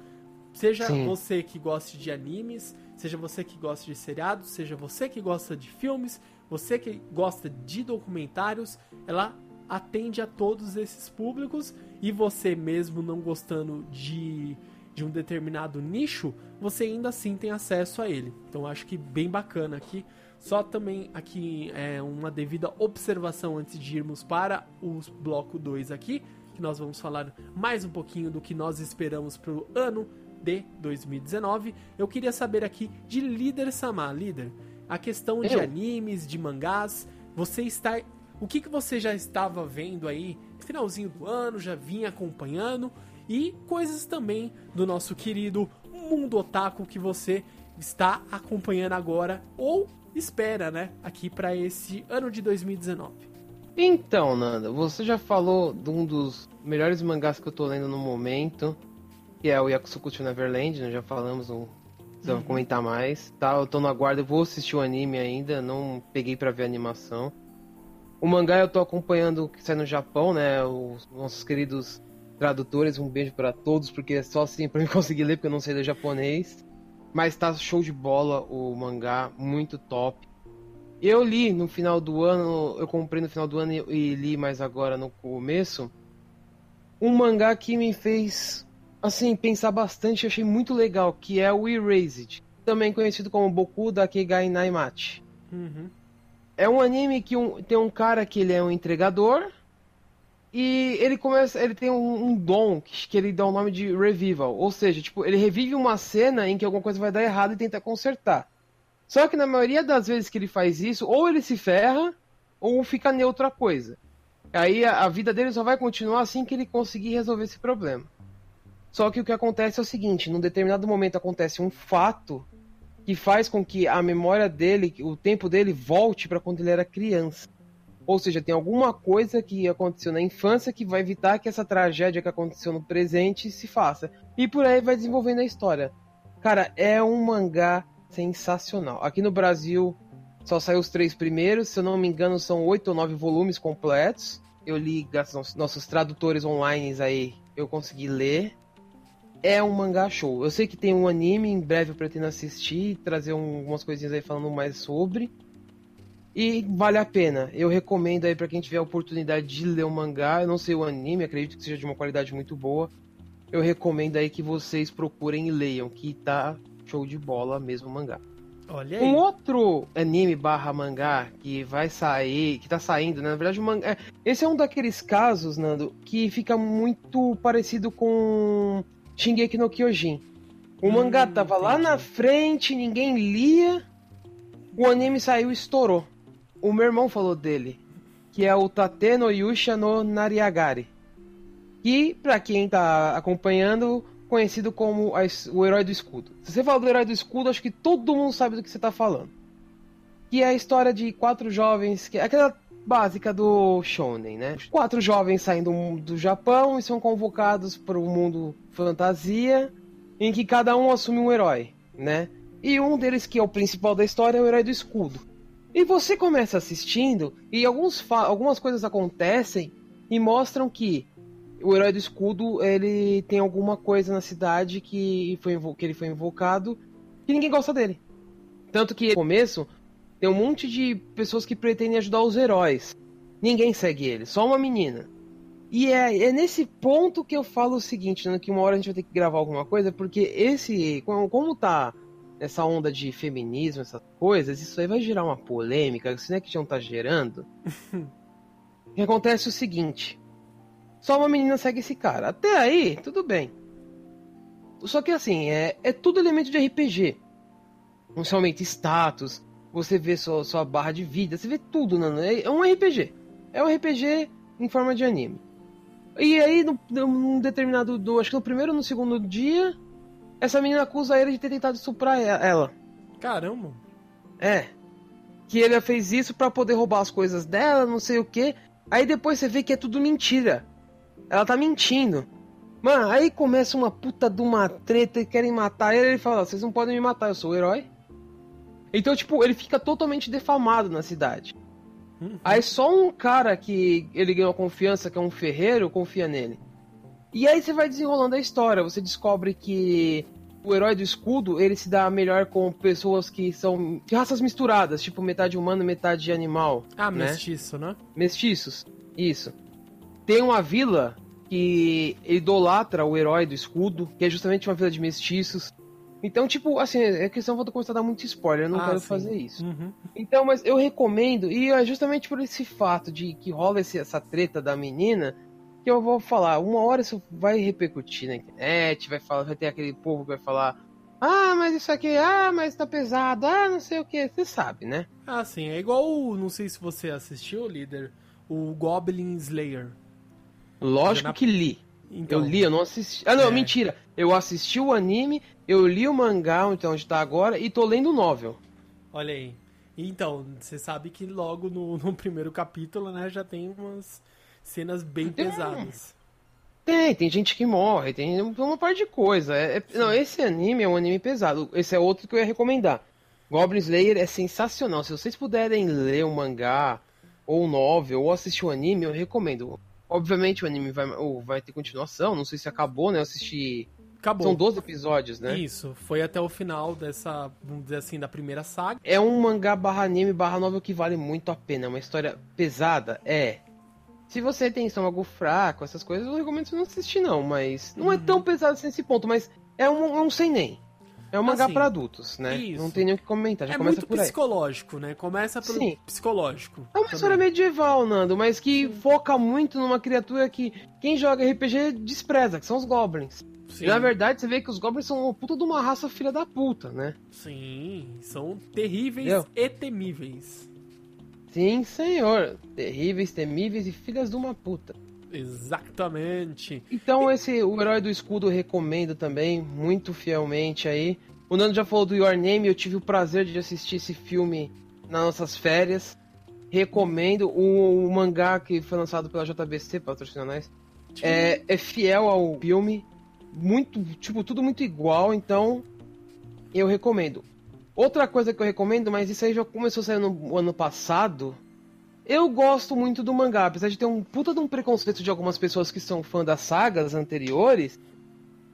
Seja Sim. você que gosta de animes, seja você que gosta de seriados, seja você que gosta de filmes, você que gosta de documentários, ela atende a todos esses públicos, e você mesmo não gostando de, de um determinado nicho, você ainda assim tem acesso a ele. Então acho que bem bacana aqui. Só também aqui é uma devida observação antes de irmos para o bloco dois aqui, que nós vamos falar mais um pouquinho do que nós esperamos para o ano de dois mil e dezenove. Eu queria saber aqui de Líder Samar. Líder, a questão eu? de animes, de mangás, você está... O que, que você já estava vendo aí no finalzinho do ano, já vinha acompanhando, e coisas também do nosso querido mundo otaku que você está acompanhando agora, ou espera, né, aqui para esse ano de dois mil e dezenove. Então, Nando, você já falou de um dos melhores mangás que eu tô lendo no momento, que é o Yakusoku to Neverland, nós já falamos, não precisamos uhum. comentar mais, tá? Eu tô no aguardo, eu vou assistir o anime ainda, não peguei pra ver a animação. O mangá eu tô acompanhando o que sai no Japão, né? Os nossos queridos tradutores, um beijo pra todos, porque é só assim pra eu conseguir ler, porque eu não sei ler japonês. Mas tá show de bola o mangá, muito top. Eu li no final do ano, eu comprei no final do ano e li mais agora no começo, um mangá que me fez... assim, pensar bastante, eu achei muito legal, que é o Erased, também conhecido como Boku da Kegai Naimachi. Uhum. É um anime que um, tem um cara que ele é um entregador, e ele começa, ele tem um, um dom que, que ele dá o nome de Revival, ou seja, tipo, ele revive uma cena em que alguma coisa vai dar errado e tenta consertar. Só que na maioria das vezes que ele faz isso, ou ele se ferra, ou fica neutro a coisa. Aí a, a vida dele só vai continuar assim que ele conseguir resolver esse problema. Só que o que acontece é o seguinte, num determinado momento acontece um fato que faz com que a memória dele, o tempo dele, volte para quando ele era criança. Ou seja, tem alguma coisa que aconteceu na infância que vai evitar que essa tragédia que aconteceu no presente se faça. E por aí vai desenvolvendo a história. Cara, é um mangá sensacional. Aqui no Brasil só saiu os três primeiros, se eu não me engano são oito ou nove volumes completos. Eu li, graças aos nossos tradutores online aí, eu consegui ler. É um mangá show. Eu sei que tem um anime, em breve eu pretendo assistir, trazer um, umas coisinhas aí falando mais sobre. E vale a pena. Eu recomendo aí pra quem tiver a oportunidade de ler o mangá. Eu não sei o anime, acredito que seja de uma qualidade muito boa. Eu recomendo aí que vocês procurem e leiam, que tá show de bola mesmo o mangá. Olha aí. Um outro anime barra mangá que vai sair, que tá saindo, né? Na verdade, o mangá... É, esse é um daqueles casos, Nando, que fica muito parecido com... Shingeki no Kyojin. O hum, mangá tava entendi. lá na frente, ninguém lia. O anime saiu e estourou. O meu irmão falou dele, que é o Tate no Yusha no Nariagari. E, pra quem tá acompanhando, conhecido como a, o Herói do Escudo. Se você fala do Herói do Escudo, acho que todo mundo sabe do que você tá falando. Que é a história de quatro jovens... que aquela básica do Shonen, né? Quatro jovens saem do, do Japão e são convocados para o mundo fantasia, em que cada um assume um herói, né? E um deles, que é o principal da história, é o Herói do Escudo. E você começa assistindo, e alguns fa- algumas coisas acontecem e mostram que o Herói do Escudo, ele tem alguma coisa na cidade que, foi, que ele foi invocado, que ninguém gosta dele. Tanto que no começo... tem um monte de pessoas que pretendem ajudar os heróis. Ninguém segue ele, só uma menina. E é, é nesse ponto que eu falo o seguinte, né, que uma hora a gente vai ter que gravar alguma coisa, porque esse, como, como tá essa onda de feminismo, essas coisas, isso aí vai gerar uma polêmica, isso não é que já não tá gerando. E acontece o seguinte, só uma menina segue esse cara. Até aí, tudo bem. Só que assim, é, é tudo elemento de R P G. Principalmente status... você vê sua, sua barra de vida, você vê tudo, Nando. É um R P G. É um R P G em forma de anime. E aí, num, num determinado... do, acho que no primeiro ou no segundo dia, essa menina acusa ele de ter tentado estuprar ela. Caramba! É. Que ele fez isso pra poder roubar as coisas dela, não sei o quê. Aí depois você vê que é tudo mentira. Ela tá mentindo. Mano, aí começa uma puta de uma treta e querem matar ele. Ele fala, vocês não podem me matar, eu sou o herói. Então, tipo, ele fica totalmente defamado na cidade. Uhum. Aí só um cara que ele ganhou confiança, que é um ferreiro, confia nele. E aí você vai desenrolando a história. Você descobre que o Herói do Escudo, ele se dá melhor com pessoas que são de raças misturadas. Tipo, metade humano, metade animal. Ah, né? Mestiço, né? Mestiços. Isso. Tem uma vila que idolatra o herói do escudo, que é justamente uma vila de mestiços. Então, tipo, assim, é questão, vou começar a dar muito spoiler, eu não ah, quero sim. fazer isso. Uhum. Então, mas eu recomendo, e é justamente por esse fato de que rola esse, essa treta da menina, que eu vou falar, uma hora isso vai repercutir na internet, vai, falar, vai ter aquele povo que vai falar, ah, mas isso aqui, ah, mas tá pesado, ah, não sei o que, você sabe, né? Ah, sim, é igual, não sei se você assistiu, líder, o Goblin Slayer. Lógico na... que li. Então... Eu li, eu não assisti. Ah, não, é. mentira. Eu assisti o anime, eu li o mangá, então, onde tá agora, e tô lendo o novel. Olha aí. Então, você sabe que logo no, no primeiro capítulo, né, já tem umas cenas bem tem. pesadas. Tem, tem gente que morre, tem uma parte de coisa. É, é, não, esse anime é um anime pesado. Esse é outro que eu ia recomendar. Goblin Slayer é sensacional. Se vocês puderem ler o mangá, ou o novel, ou assistir o anime, eu recomendo. Obviamente o anime vai, ou vai ter continuação, não sei se acabou, né? Eu assisti... Acabou. São doze episódios, né? Isso, foi até o final dessa, vamos dizer assim, da primeira saga. É um mangá barra anime barra novel que vale muito a pena, é uma história pesada, é. Se você tem estômago fraco, essas coisas, eu recomendo você não assistir não, mas... Não uhum. é tão pesado assim nesse ponto, mas é um, um sem nem. É um mangá assim, pra adultos, né? Isso. Não tem nem o que comentar, já é começa por aí. É muito psicológico, né? Começa pelo Sim. psicológico. É uma história medieval, Nando, mas que Sim. foca muito numa criatura que quem joga R P G despreza, que são os goblins. Sim. E, na verdade, você vê que os goblins são uma puta de uma raça filha da puta, né? Sim, são terríveis Entendeu? e temíveis. Sim, senhor. Terríveis, temíveis e filhas de uma puta. Exatamente. Então esse, o Herói do Escudo eu recomendo também, muito fielmente aí. O Nando já falou do Your Name, eu tive o prazer de assistir esse filme nas nossas férias. Recomendo. O, o mangá que foi lançado pela J B C, patrocinantes, é, é fiel ao filme. Muito, tipo, tudo muito igual, então eu recomendo. Outra coisa que eu recomendo, mas isso aí já começou a sair no ano passado... Eu gosto muito do mangá, apesar de ter um puta de um preconceito de algumas pessoas que são fã das sagas anteriores,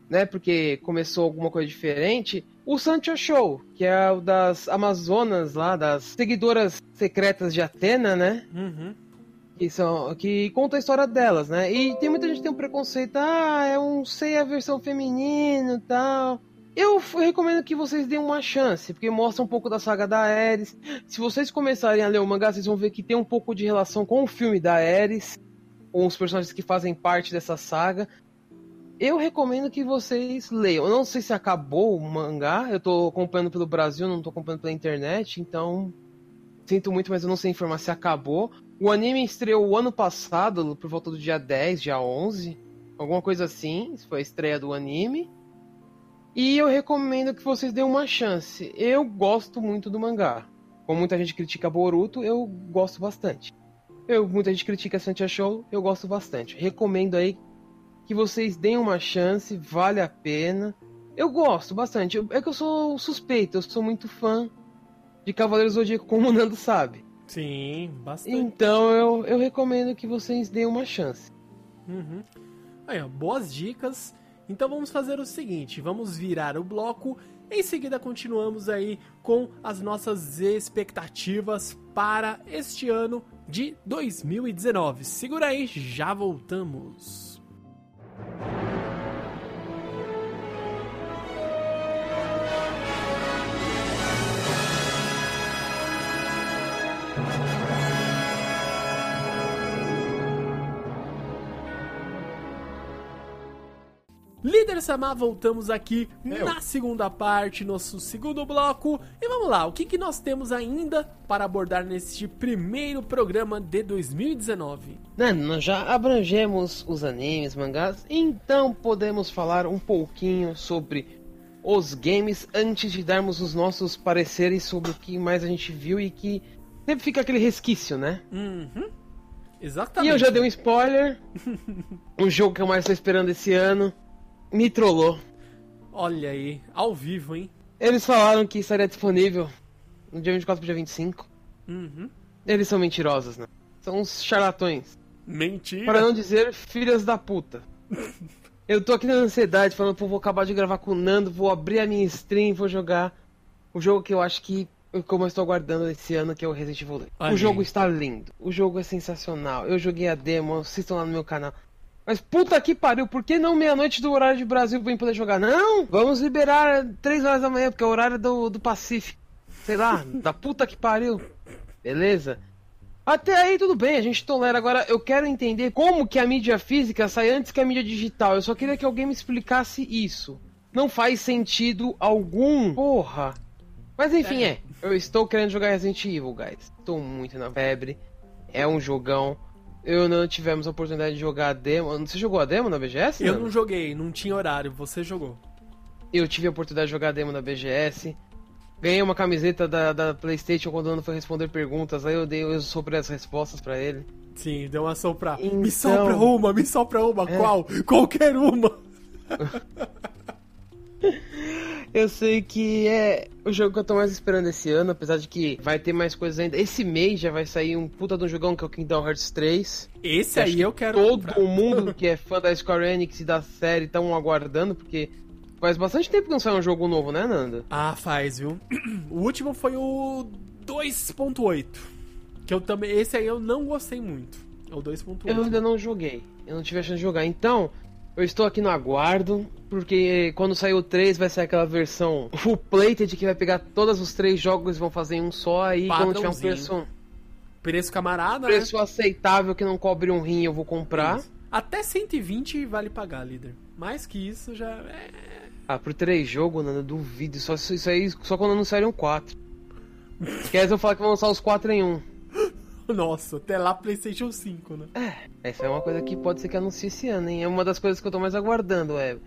né, porque começou alguma coisa diferente. O Sancho Show, que é o das Amazonas lá, das seguidoras secretas de Atena, né, uhum. que, são, que conta a história delas, né, e tem muita gente que tem um preconceito, ah, é um sei a versão feminina e tal... Eu recomendo que vocês deem uma chance, porque mostra um pouco da saga da Ares. Se vocês começarem a ler o mangá, vocês vão ver que tem um pouco de relação com o filme da Ares, com os personagens que fazem parte dessa saga. Eu recomendo que vocês leiam. Eu não sei se acabou o mangá, eu tô acompanhando pelo Brasil, não tô acompanhando pela internet, então... Sinto muito, mas eu não sei informar se acabou. O anime estreou o ano passado, por volta do dia dez, dia onze, alguma coisa assim, foi a estreia do anime. E eu recomendo que vocês deem uma chance. Eu gosto muito do mangá. Como muita gente critica Boruto, eu gosto bastante. Eu, muita gente critica Sensei, eu gosto bastante. Recomendo aí que vocês deem uma chance, vale a pena. Eu gosto bastante. Eu, é que eu sou suspeito, eu sou muito fã de Cavaleiro Zodíaco, como o Nando sabe. Sim, bastante. Então eu, eu recomendo que vocês deem uma chance. Uhum. Aí, ó, boas dicas. Então vamos fazer o seguinte, vamos virar o bloco, em seguida continuamos aí com as nossas expectativas para este ano de dois mil e dezenove. Segura aí, já voltamos. Líder Samar, voltamos aqui Meu. na segunda parte, nosso segundo bloco. E vamos lá, o que, que nós temos ainda para abordar neste primeiro programa de dois mil e dezenove? Nando, nós já abrangemos os animes, mangás, então podemos falar um pouquinho sobre os games antes de darmos os nossos pareceres sobre o que mais a gente viu e que sempre fica aquele resquício, né? Uhum. Exatamente. E eu já dei um spoiler, um jogo que eu mais estou esperando esse ano. Me trollou. Olha aí, ao vivo, hein? Eles falaram que estaria disponível no dia vinte e quatro pro dia vinte e cinco. Uhum. Eles são mentirosos, né? São uns charlatões. Mentira. Para não dizer filhas da puta. Eu tô aqui na ansiedade falando, pô, vou acabar de gravar com o Nando, vou abrir a minha stream, vou jogar o jogo que eu acho que como eu estou aguardando esse ano, que é o Resident Evil dois. Amém. O jogo está lindo, o jogo é sensacional, eu joguei a demo, assistam lá no meu canal. Mas puta que pariu, por que não meia-noite do horário de Brasil pra eu poder jogar? Não, vamos liberar três horas da manhã, porque é o horário do, do Pacífico. Sei lá, da puta que pariu. Beleza? Até aí tudo bem, a gente tolera. Agora eu quero entender como que a mídia física sai antes que a mídia digital. Eu só queria que alguém me explicasse isso. Não faz sentido algum. Porra. Mas enfim, é. Eu estou querendo jogar Resident Evil, guys. Estou muito na febre. É um jogão. Eu não tivemos a oportunidade de jogar a demo. Você jogou a demo na B G S? Eu não joguei, não tinha horário. Você jogou. Eu tive a oportunidade de jogar a demo na B G S. Ganhei uma camiseta da, da PlayStation quando o Nando foi responder perguntas. Aí eu dei, eu soprei as respostas pra ele. Sim, deu uma sopra. Então... Me sopra uma, me sopra uma. É. Qual? Qualquer uma. Eu sei que é o jogo que eu tô mais esperando esse ano, apesar de que vai ter mais coisas ainda. Esse mês já vai sair um puta de um jogão que é o Kingdom Hearts três. Esse eu aí eu quero todo comprar. Mundo que é fã da Square Enix e da série estão aguardando, porque... Faz bastante tempo que não sai um jogo novo, né, Nanda? Ah, faz, viu? O último foi o dois ponto oito. Que eu também... Esse aí eu não gostei muito. É o dois ponto oito. Eu ainda não joguei. Eu não tive a chance de jogar. Então, eu estou aqui no aguardo. Porque quando sair o três, vai ser aquela versão full plated que vai pegar todos os três jogos e vão fazer em um só. Aí quando tiver um preço... Preço camarada, preço, né? Aceitável que não cobre um rim, eu vou comprar. Isso. Até cento e vinte vale pagar, líder. Mais que isso, já... É... Ah, pro três jogos, Nando, duvido. Só, isso aí, só quando anunciarem o quatro. Porque aí eu falo que vão lançar os quatro em um. Nossa, até lá PlayStation cinco, né? É, essa é uma coisa que pode ser que anuncie esse ano, hein? É uma das coisas que eu tô mais aguardando, é...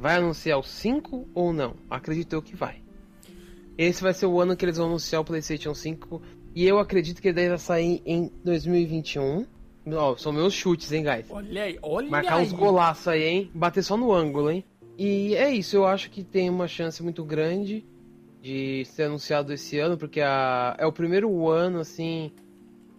Vai anunciar o cinco ou não? Acredito eu que vai. Esse vai ser o ano que eles vão anunciar o PlayStation cinco. E eu acredito que ele deve sair em dois mil e vinte e um. Ó, são meus chutes, hein, guys? Olha aí, olha. Marcar aí. Marcar uns golaços aí, hein? Bater só no ângulo, hein? E é isso, eu acho que tem uma chance muito grande de ser anunciado esse ano, porque a, é o primeiro ano, assim,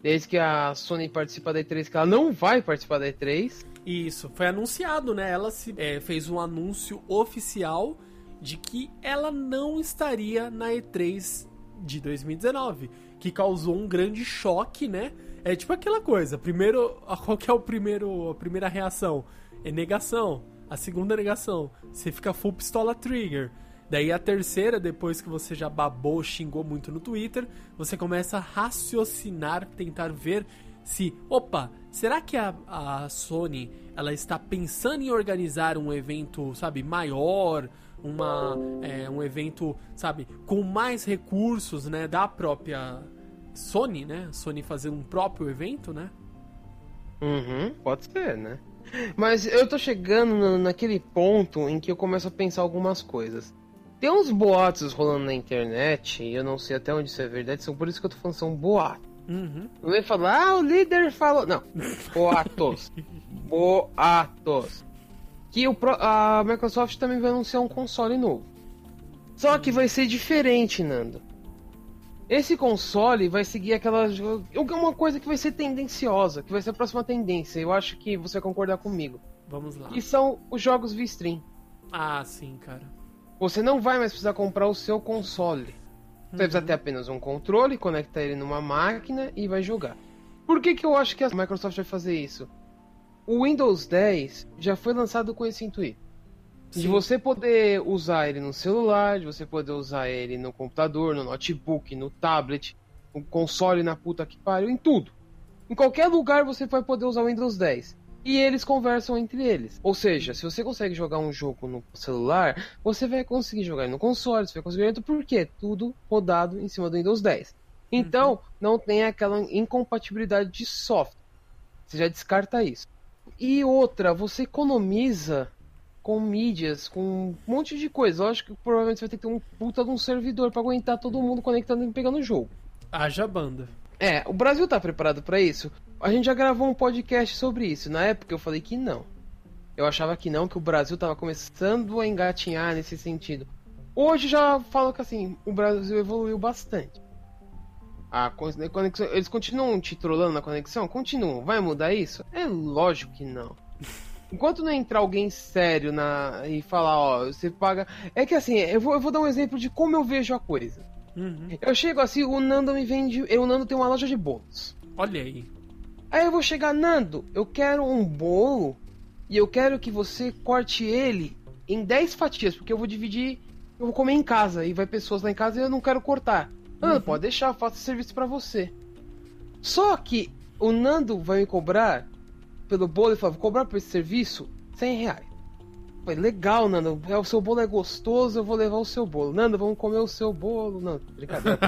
desde que a Sony participa da E três, que ela não vai participar da E três. Isso, foi anunciado, né? Ela se, é, fez um anúncio oficial de que ela não estaria na E três de dois mil e dezenove, que causou um grande choque, né? É tipo aquela coisa, primeiro, qual que é o primeiro, a primeira reação? É negação. A segunda negação, você fica full pistola trigger. Daí a terceira, depois que você já babou, xingou muito no Twitter, você começa a raciocinar, tentar ver se... Opa, será que a, a Sony, ela está pensando em organizar um evento, sabe, maior... Uma, é, um evento, sabe, com mais recursos, né, da própria Sony, né? Sony fazer um próprio evento, né? Uhum, pode ser, né? Mas eu tô chegando naquele ponto em que eu começo a pensar algumas coisas. Tem uns boatos rolando na internet, e eu não sei até onde isso é verdade, são por isso que eu tô falando são boatos. Uhum. Não vem falar, ah, o líder falou... Não, boatos. Boatos. Que o Pro... a Microsoft também vai anunciar um console novo. Só que vai ser diferente, Nando. Esse console vai seguir aquela... Uma coisa que vai ser tendenciosa, que vai ser a próxima tendência. Eu acho que você vai concordar comigo. Vamos lá. E são os jogos via stream. Ah, sim, cara. Você não vai mais precisar comprar o seu console. Você uhum. vai precisar ter apenas um controle, conectar ele numa máquina e vai jogar. Por que que eu acho que a Microsoft vai fazer isso? O Windows dez já foi lançado com esse intuito. Sim. De você poder usar ele no celular, de você poder usar ele no computador, no notebook, no tablet, no console, na puta que pariu, em tudo. Em qualquer lugar você vai poder usar o Windows dez. E eles conversam entre eles. Ou seja, se você consegue jogar um jogo no celular, você vai conseguir jogar no console, você vai conseguir jogar no... Por quê? Tudo rodado em cima do Windows dez. Então, uhum. não tem aquela incompatibilidade de software. Você já descarta isso. E outra, você economiza... com mídias, com um monte de coisa. Lógico que provavelmente você vai ter que ter um puta de um servidor pra aguentar todo mundo conectando e pegando o jogo. Haja banda. É, o Brasil tá preparado pra isso? A gente já gravou um podcast sobre isso. Na época eu falei que não. Eu achava que não, que o Brasil tava começando a engatinhar nesse sentido. Hoje já falo que assim, o Brasil evoluiu bastante. A conexão, eles continuam te trollando na conexão? Continuam. Vai mudar isso? É lógico que não. Enquanto não entrar alguém sério na... e falar, ó, você paga... É que assim, eu vou, eu vou dar um exemplo de como eu vejo a coisa. Uhum. Eu chego assim, o Nando me vende... O Nando tem uma loja de bolos. Olha aí. Aí eu vou chegar, Nando, eu quero um bolo e eu quero que você corte ele em dez fatias, porque eu vou dividir, eu vou comer em casa e vai pessoas lá em casa e eu não quero cortar. Nando, uhum. pode deixar, eu faço esse serviço pra você. Só que o Nando vai me cobrar pelo bolo e fala, vou cobrar por esse serviço cem reais. Foi legal, Nando, o seu bolo é gostoso, eu vou levar o seu bolo. Nando, vamos comer o seu bolo. Nando, brincadeira.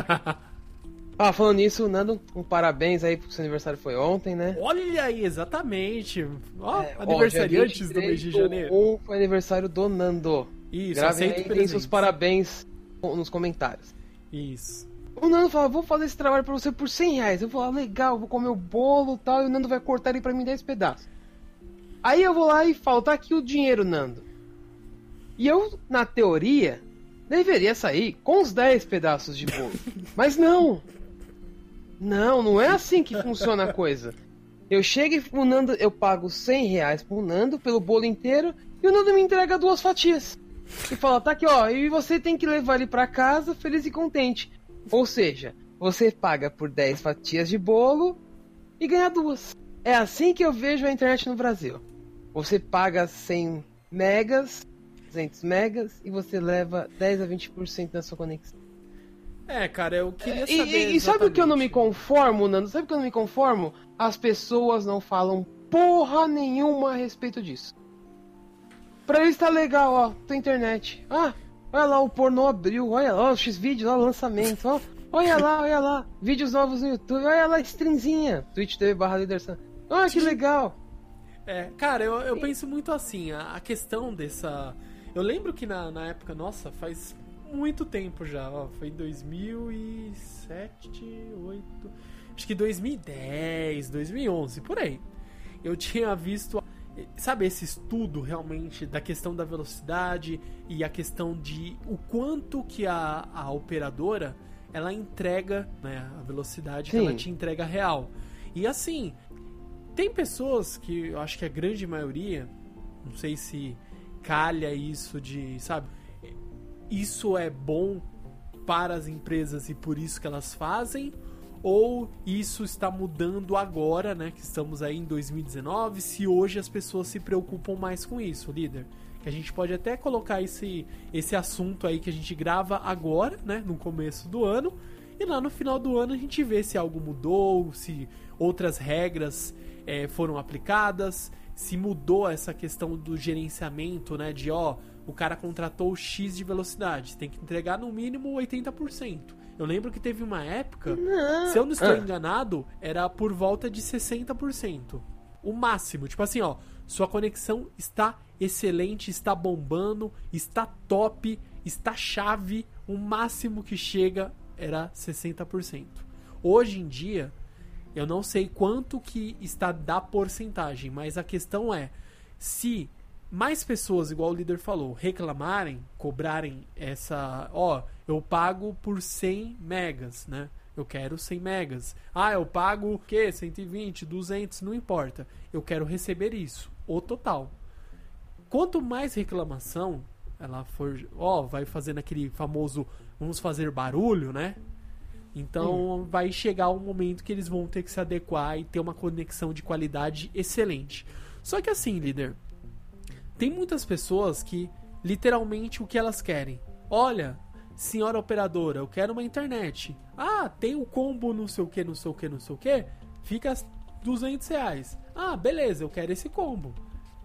Ah, falando nisso, Nando, um parabéns aí, porque seu aniversário foi ontem, né? Olha aí, exatamente. Ó, é, aniversariantes do mês de janeiro. Ou foi aniversário do Nando. Isso, grave aceito aí, presente. Tem seus parabéns nos comentários. Isso. O Nando fala, vou fazer esse trabalho pra você por cem reais. Eu vou lá, legal, vou comer o bolo e tal, e o Nando vai cortar ele pra mim dez pedaços. Aí eu vou lá e falo, tá aqui o dinheiro, Nando. E eu, na teoria, deveria sair com os dez pedaços de bolo. Mas não! Não, não é assim que funciona a coisa. Eu chego e o Nando, eu pago cem reais pro Nando, pelo bolo inteiro, e o Nando me entrega duas fatias. E fala, tá aqui, ó, e você tem que levar ele pra casa feliz e contente. Ou seja, você paga por dez fatias de bolo e ganha duas. É assim que eu vejo a internet no Brasil. Você paga cem megas, duzentos megas, e você leva dez a vinte por cento da sua conexão. É, cara, eu queria saber. E, e sabe o que eu não me conformo, Nando? Sabe o que eu não me conformo? As pessoas não falam porra nenhuma a respeito disso. Pra eles tá legal, ó, tem internet. Ah, olha lá, o pornô abriu, olha lá, o X-Vídeo, ó, o lançamento, ó. Olha lá, olha lá, vídeos novos no YouTube, olha lá, streamzinha. twitch.tv barra Líder Samar. Olha que legal. É, cara, eu, eu penso muito assim, a, a questão dessa... Eu lembro que na, na época, nossa, faz... muito tempo já, ó, foi em dois mil e sete, dois mil e oito, acho que dois mil e dez, dois mil e onze, por aí. Eu tinha visto, sabe, esse estudo realmente da questão da velocidade e a questão de o quanto que a, a operadora, ela entrega, né, a velocidade Sim. que ela te entrega real. E assim, tem pessoas que, eu acho que a grande maioria, não sei se calha isso de, sabe... Isso é bom para as empresas e por isso que elas fazem? Ou isso está mudando agora, né? Que estamos aí em dois mil e dezenove, se hoje as pessoas se preocupam mais com isso, líder? Que a gente pode até colocar esse, esse assunto aí que a gente grava agora, né? No começo do ano. E lá no final do ano a gente vê se algo mudou, se outras regras é, foram aplicadas, se mudou essa questão do gerenciamento, né? De, ó... O cara contratou X de velocidade, tem que entregar no mínimo oitenta por cento. Eu lembro que teve uma época, não. se eu não estou ah. enganado, era por volta de sessenta por cento. O máximo, tipo assim, ó, sua conexão está excelente, está bombando, está top, está chave, o máximo que chega era sessenta por cento. Hoje em dia, eu não sei quanto que está da porcentagem, mas a questão é, se... mais pessoas, igual o líder falou, reclamarem, cobrarem essa... Ó, eu pago por cem megas, né? Eu quero cem megas. Ah, eu pago o quê? cento e vinte, duzentos, não importa. Eu quero receber isso, o total. Quanto mais reclamação ela for... Ó, vai fazendo aquele famoso vamos fazer barulho, né? Então, hum. vai chegar um momento que eles vão ter que se adequar e ter uma conexão de qualidade excelente. Só que assim, líder... Tem muitas pessoas que, literalmente, o que elas querem? Olha, senhora operadora, eu quero uma internet. Ah, tem o combo não sei o que, não sei o que, não sei o que. Fica duzentos reais. Ah, beleza, eu quero esse combo.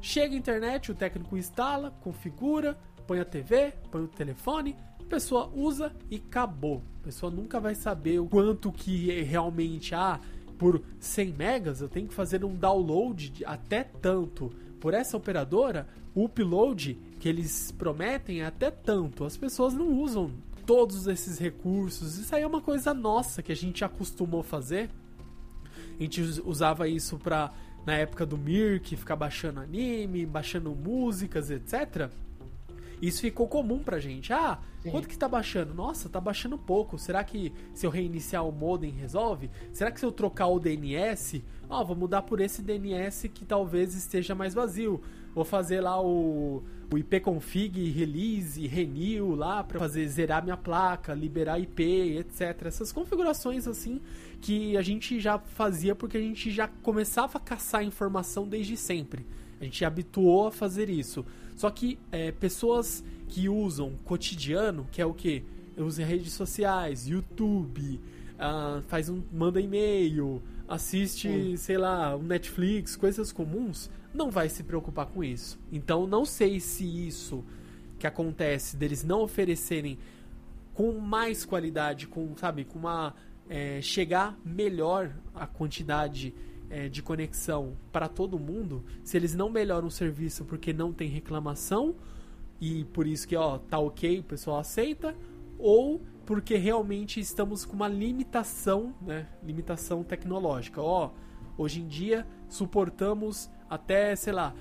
Chega a internet, o técnico instala, configura, põe a T V, põe o telefone. A pessoa usa e acabou. A pessoa nunca vai saber o quanto que realmente há. Ah, por cem megas eu tenho que fazer um download de até tanto. Por essa operadora, o upload que eles prometem é até tanto. As pessoas não usam todos esses recursos. Isso aí é uma coisa nossa que a gente acostumou fazer. A gente usava isso pra, na época do Mirk, ficar baixando anime, baixando músicas, etcétera. Isso ficou comum pra gente. Ah, Sim. quanto que tá baixando? Nossa, tá baixando pouco. Será que se eu reiniciar o modem resolve? Será que se eu trocar o D N S... Ó, oh, vou mudar por esse D N S que talvez esteja mais vazio. Vou fazer lá o, o I P config, release, renew lá pra fazer, zerar minha placa, liberar I P, etcétera. Essas configurações assim que a gente já fazia porque a gente já começava a caçar informação desde sempre. A gente habituou a fazer isso. Só que é, pessoas que usam cotidiano, que é o quê? Usam redes sociais, YouTube, ah, faz um, manda e-mail, assiste, hum. sei lá, um Netflix, coisas comuns, não vai se preocupar com isso. Então, não sei se isso que acontece deles não oferecerem com mais qualidade, com, sabe, com uma... É, chegar melhor a quantidade... É, de conexão para todo mundo, se eles não melhoram o serviço porque não tem reclamação e por isso que ó, tá ok, o pessoal aceita, ou porque realmente estamos com uma limitação, né, limitação tecnológica, ó, hoje em dia suportamos até, sei lá,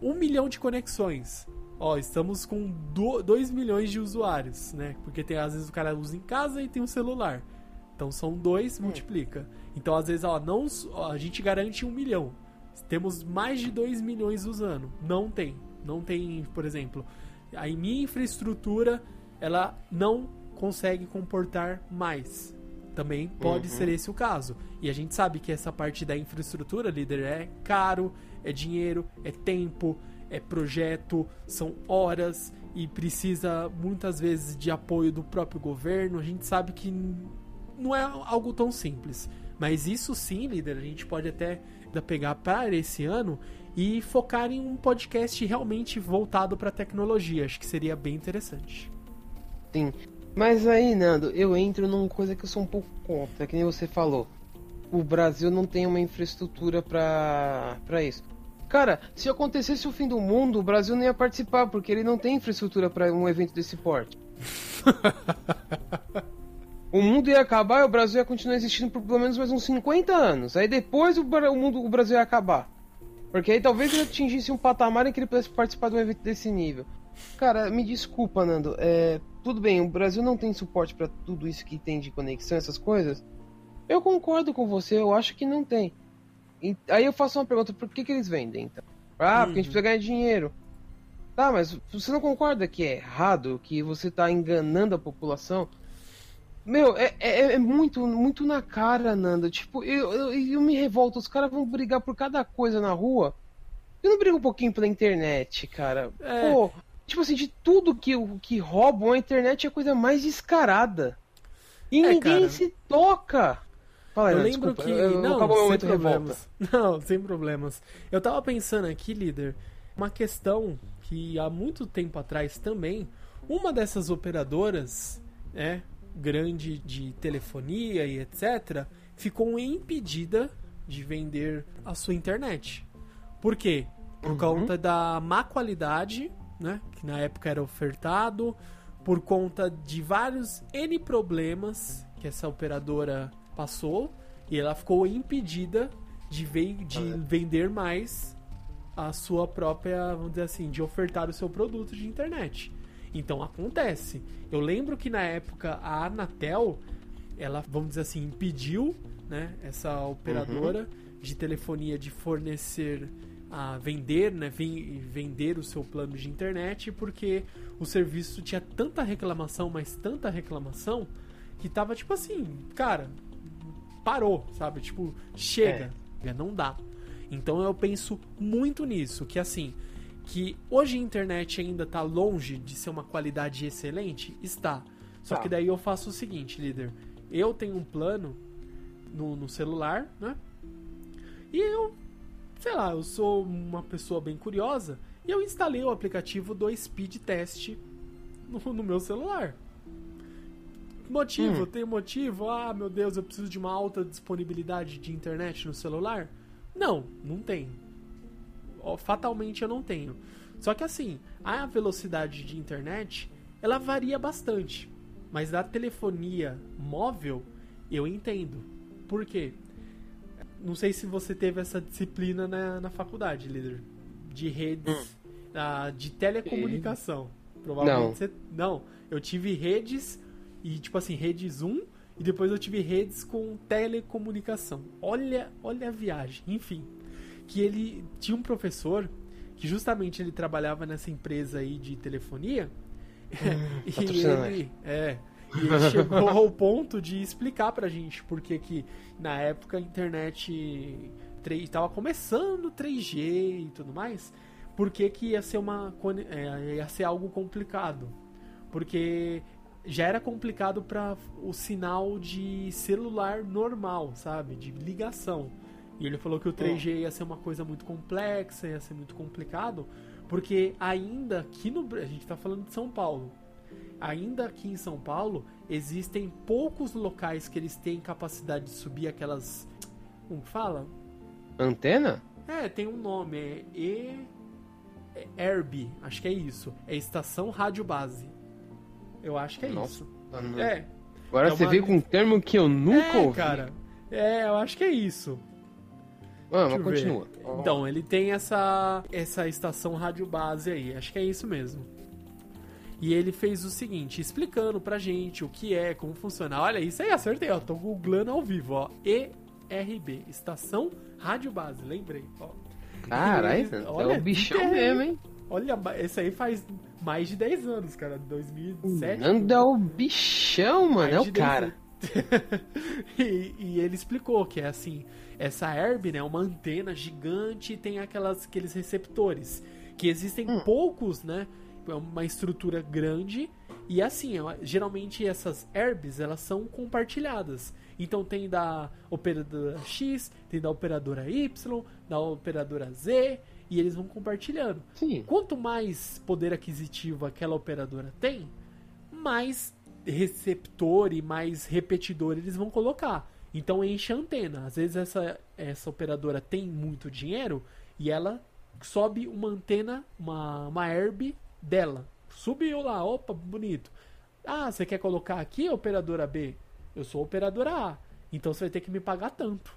um milhão de conexões, ó, estamos com dois milhões de usuários, né, porque tem, às vezes o cara usa em casa e tem um celular. Então são dois, multiplica. Então às vezes ó, não, ó, a gente garante um milhão. Temos mais de dois milhões usando. Não tem. Não tem, por exemplo. A minha infraestrutura, ela não consegue comportar mais. Também pode uhum. ser esse o caso. E a gente sabe que essa parte da infraestrutura, líder, é caro, é dinheiro, é tempo, é projeto, são horas. E precisa muitas vezes de apoio do próprio governo. A gente sabe que... não é algo tão simples, mas isso sim, líder, a gente pode até pegar para esse ano e focar em um podcast realmente voltado para tecnologia, acho que seria bem interessante. Sim, mas aí, Nando, eu entro numa coisa que eu sou um pouco contra, que nem você falou, o Brasil não tem uma infraestrutura para para isso. Cara, se acontecesse o fim do mundo, o Brasil não ia participar, porque ele não tem infraestrutura para um evento desse porte. O mundo ia acabar e o Brasil ia continuar existindo por pelo menos mais uns cinquenta anos. Aí depois o, o mundo, o Brasil ia acabar. Porque aí talvez ele atingisse um patamar em que ele pudesse participar de um evento desse nível. Cara, me desculpa, Nando. É, tudo bem, o Brasil não tem suporte pra tudo isso que tem de conexão, essas coisas. Eu concordo com você, eu acho que não tem. E aí eu faço uma pergunta, por que que eles vendem, então? Ah, uhum. porque a gente precisa ganhar dinheiro. Tá, mas você não concorda que é errado, que você tá enganando a população? Meu, é, é, é muito, muito na cara, Nanda. Tipo, eu, eu, eu me revolto. Os caras vão brigar por cada coisa na rua. Eu não brigo um pouquinho pela internet, cara. É. Pô, tipo assim, de tudo que, que roubam, a internet é a coisa mais descarada. E é, ninguém cara. se toca. Fala aí, eu Nanda, lembro desculpa, que... Eu, eu não, não sem problemas. Revolta. Não, sem problemas. Eu tava pensando aqui, líder, uma questão que há muito tempo atrás também, uma dessas operadoras, né, grande de telefonia e etcétera, ficou impedida de vender a sua internet. Por quê? Por uhum. conta da má qualidade, né, que na época era ofertado, por conta de vários N problemas que essa operadora passou, e ela ficou impedida de, ve- de ah, é. vender mais a sua própria, vamos dizer assim, de ofertar o seu produto de internet. Então acontece. Eu lembro que na época a Anatel, ela, vamos dizer assim, impediu, né, essa operadora uhum. de telefonia de fornecer, a vender, né, vender o seu plano de internet, porque o serviço tinha tanta reclamação, mas tanta reclamação, que tava tipo assim, cara, parou, sabe? Tipo, chega, é. não dá. Então eu penso muito nisso, que assim... que hoje a internet ainda está longe de ser uma qualidade excelente, está. Só tá. que daí eu faço o seguinte, líder. Eu tenho um plano no, no celular, né? E eu, sei lá, eu sou uma pessoa bem curiosa e eu instalei o aplicativo do Speed Test no, no meu celular. Motivo, hum. tem motivo? Ah, meu Deus, eu preciso de uma alta disponibilidade de internet no celular? Não, não tem. Fatalmente eu não tenho. Só que assim, a velocidade de internet, ela varia bastante. Mas da telefonia móvel, eu entendo. Por quê? Não sei se você teve essa disciplina na, na faculdade, líder. De redes, uh, de telecomunicação. Provavelmente não. Você... Não, eu tive redes, e tipo assim, redes um, e depois eu tive redes com telecomunicação. Olha, olha a viagem, enfim. Que ele tinha um professor que justamente ele trabalhava nessa empresa aí de telefonia. Hum, e, ele, é, e ele chegou ao ponto de explicar pra gente porque que na época a internet estava começando três G e tudo mais, porque que ia ser, uma, é, ia ser algo complicado. Porque já era complicado para o sinal de celular normal, sabe? De ligação. E ele falou que o três G ia ser uma coisa muito complexa, ia ser muito complicado, porque ainda aqui no... A gente tá falando de São Paulo. Ainda aqui em São Paulo, existem poucos locais que eles têm capacidade de subir aquelas... Como fala? Antena? É, tem um nome. É E... É E R B, acho que é isso. É Estação Rádio Base. Eu acho que é Nossa, isso. Não... É. Agora é você uma... veio com um termo que eu nunca é, ouvi. Cara. É, eu acho que é isso. Ah, mas continua. Então, ele tem essa, essa estação rádio base aí. Acho que é isso mesmo. E ele fez o seguinte, explicando pra gente o que é, como funciona. Olha, isso aí, acertei, ó. Tô googlando ao vivo, ó. E R B, Estação Rádio Base. Lembrei, ó. Caralho, é o bichão é, mesmo, hein? Olha, esse aí faz mais de dez anos, cara. dois mil e sete. Nando é o bichão, mano. É o cara. e, e ele explicou que é assim, essa E R B, né, uma antena gigante e tem aquelas, aqueles receptores que existem hum. poucos, né, uma estrutura grande e assim, ela, geralmente essas E R Bs, elas são compartilhadas, então tem da operadora X, tem da operadora Y, da operadora Z e eles vão compartilhando. Sim. Quanto mais poder aquisitivo aquela operadora tem, mais receptor e mais repetidor eles vão colocar, então enche a antena. Às vezes essa, essa operadora tem muito dinheiro e ela sobe uma antena, uma, uma E R B dela, subiu lá, opa, bonito. Ah, você quer colocar aqui operadora B? Eu sou operadora A, então você vai ter que me pagar tanto,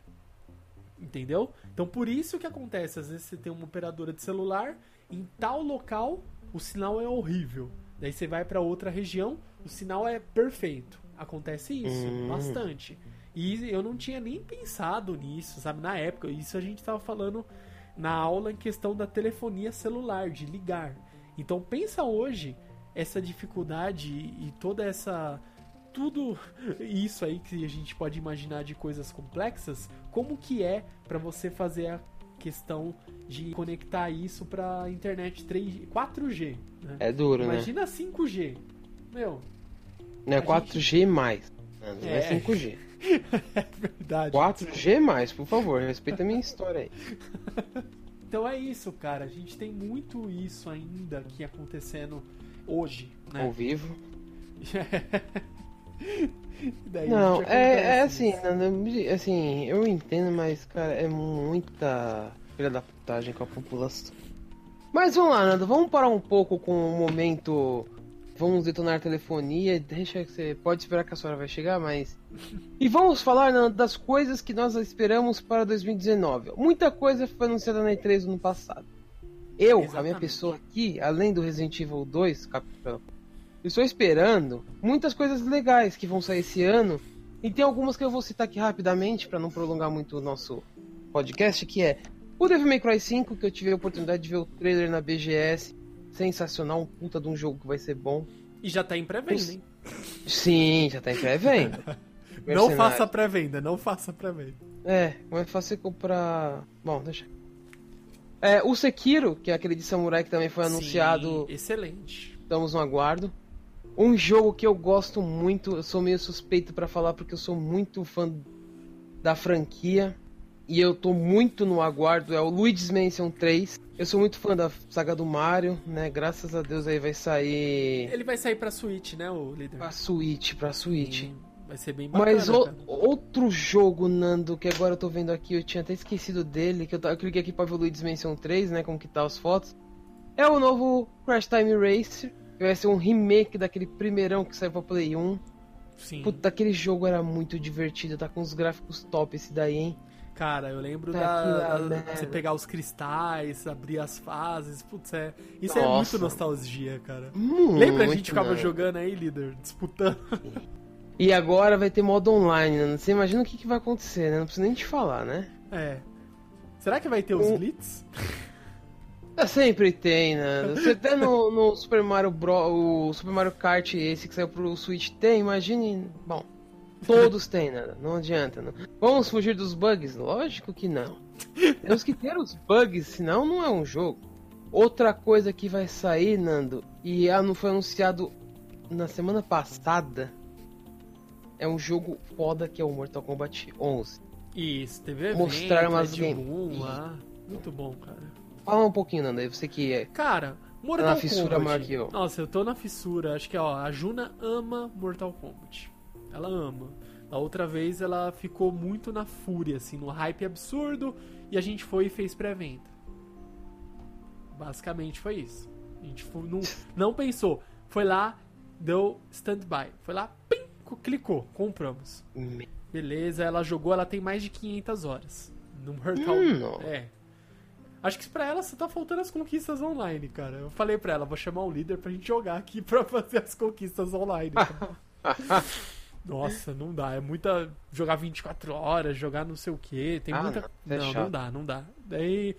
entendeu? Então por isso que acontece, às vezes você tem uma operadora de celular em tal local, o sinal é horrível. Daí você vai pra outra região, o sinal é perfeito. Acontece isso, hum. bastante. E eu não tinha nem pensado nisso, sabe? Na época, isso a gente tava falando na aula em questão da telefonia celular, de ligar. Então pensa hoje, essa dificuldade e toda essa... Tudo isso aí que a gente pode imaginar de coisas complexas, como que é pra você fazer a questão de conectar isso pra internet três G, quatro G, né? É duro, imagina, né? Imagina cinco G. Meu. Não é quatro G gente... mais. Não, não é. é cinco G. É verdade. quatro G mais, por favor, respeita a minha história aí. Então é isso, cara. A gente tem muito isso ainda aqui acontecendo hoje, né? Ao vivo. Daí não, é, é assim, não, assim, eu entendo, mas, cara, é muita filha da putagem com a população. Mas vamos lá, Nando, vamos parar um pouco com o momento, vamos detonar a telefonia, deixa que você pode esperar que a senhora vai chegar, mas... E vamos falar, Nando, das coisas que nós esperamos para dois mil e dezenove. Muita coisa foi anunciada na E três no ano passado. Eu, exatamente, a minha pessoa aqui, além do Resident Evil dois, Capcom, eu estou esperando muitas coisas legais que vão sair esse ano. E tem algumas que eu vou citar aqui rapidamente, para não prolongar muito o nosso podcast, que é o Devil May Cry cinco, que eu tive a oportunidade de ver o trailer na B G S. Sensacional, um puta de um jogo que vai ser bom. E já tá em pré-venda, hein? Sim, já tá em pré-venda. Não faça pré-venda, não faça pré-venda. É, mas fácil comprar... Bom, deixa... É, o Sekiro, que é aquele de samurai que também foi anunciado. Sim, excelente. Estamos no aguardo. Um jogo que eu gosto muito, eu sou meio suspeito pra falar porque eu sou muito fã da franquia e eu tô muito no aguardo, é o Luigi's Mansion três. Eu sou muito fã da saga do Mario, né? Graças a Deus aí vai sair... Ele vai sair pra Switch, né, o líder? Pra Switch, pra Switch. Sim, vai ser bem bacana. Mas o, outro jogo, Nando, que agora eu tô vendo aqui, eu tinha até esquecido dele, que eu, eu cliquei aqui pra ver o Luigi's Mansion três, né, como que tá as fotos, é o novo Crash Time Racer. Vai ser um remake daquele primeirão que saiu pra Play um. Sim. Puta, aquele jogo era muito divertido. Tá com os gráficos top esse daí, hein? Cara, eu lembro tá da, da, da... Você pegar os cristais, abrir as fases. Putz, é... Isso Nossa. É muito nostalgia, cara. Muito, lembra a gente ficava não. jogando aí, líder? Disputando. E agora vai ter modo online, né? Você imagina o que, que vai acontecer, né? Não precisa nem te falar, né? É. Será que vai ter um... os leads? Sempre tem, né? Você até no, no Super Mario Bros, o Super Mario Kart esse que saiu pro Switch tem, imagine... Bom, todos tem, né? Não adianta, não. Vamos fugir dos bugs? Lógico que não. Temos que ter os bugs, senão não é um jogo. Outra coisa que vai sair, Nando, e não foi anunciado na semana passada, é um jogo foda que é o Mortal Kombat onze. Isso, teve mostrar umas gameplays. Muito bom, cara. Fala um pouquinho, Nando, aí você que é... Cara, Mortal Kombat. Tá na fissura maior que eu. Nossa, eu tô na fissura. Acho que, ó, a Juna ama Mortal Kombat. Ela ama. Da outra vez ela ficou muito na fúria, assim, no hype absurdo, e a gente foi e fez pré-venda. Basicamente foi isso. A gente foi, não, não pensou. Foi lá, deu stand-by. Foi lá, pim, clicou, compramos. Beleza, ela jogou, ela tem mais de quinhentas horas no Mortal Kombat. Hum, é. Acho que pra ela só tá faltando as conquistas online, cara. Eu falei pra ela, vou chamar o líder pra gente jogar aqui pra fazer as conquistas online. Nossa, não dá. É muita... Jogar vinte e quatro horas, jogar não sei o quê. Tem ah, muita... Não, não, não dá, não dá. Daí,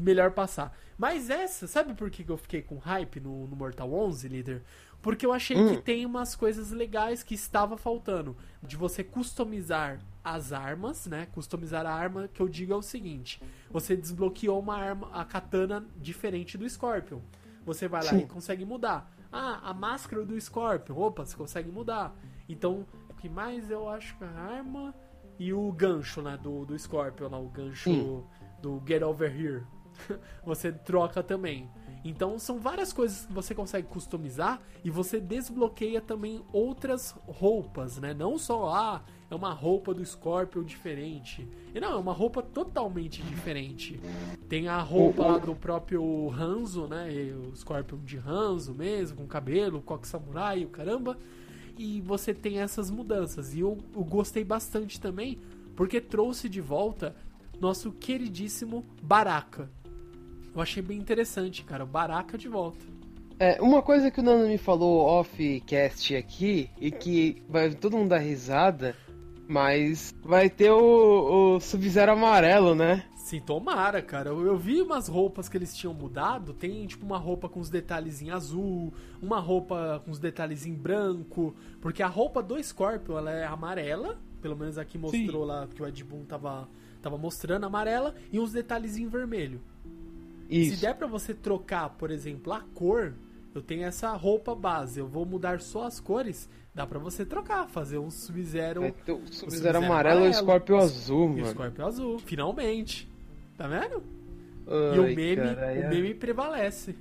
melhor passar. Mas essa, sabe por que eu fiquei com hype no, no Mortal onze, líder? Porque eu achei hum. que tem umas coisas legais que estava faltando. De você customizar as armas, né? Customizar a arma, que eu digo é o seguinte. Você desbloqueou uma arma, a katana diferente do Scorpion. Você vai lá Sim. e consegue mudar. Ah, a máscara do Scorpion. Opa, você consegue mudar. Então, o que mais eu acho que a arma... E o gancho, né? Do, do Scorpion, lá, o gancho Sim. do Get Over Here. Você troca também. Então são várias coisas que você consegue customizar e você desbloqueia também outras roupas, né? Não só, ah, é uma roupa do Scorpion diferente. E não, é uma roupa totalmente diferente. Tem a roupa lá do próprio Hanzo, né? O Scorpion de Hanzo mesmo, com cabelo, coque samurai, o caramba. E você tem essas mudanças. E eu, eu gostei bastante também, porque trouxe de volta nosso queridíssimo Baraka. Eu achei bem interessante, cara. O Baraka de volta. É, uma coisa que o Nando me falou off-cast aqui, e que vai todo mundo dar risada, mas vai ter o, o Sub-Zero amarelo, né? Sim, tomara, cara. Eu, eu vi umas roupas que eles tinham mudado. Tem, tipo, uma roupa com os detalhes em azul, uma roupa com os detalhes em branco, porque a roupa do Scorpion, ela é amarela, pelo menos aqui mostrou Sim. lá, que o Ed Boon tava, tava mostrando, amarela, e uns detalhes em vermelho. Isso. Se der pra você trocar, por exemplo, a cor, eu tenho essa roupa base, eu vou mudar só as cores, dá pra você trocar, fazer um Sub-Zero... É, o Sub-Zero, Sub-Zero amarelo e o Scorpion azul, mano. E o Scorpion azul, finalmente. Tá vendo? Ai, e o meme, caralho. o meme prevalece.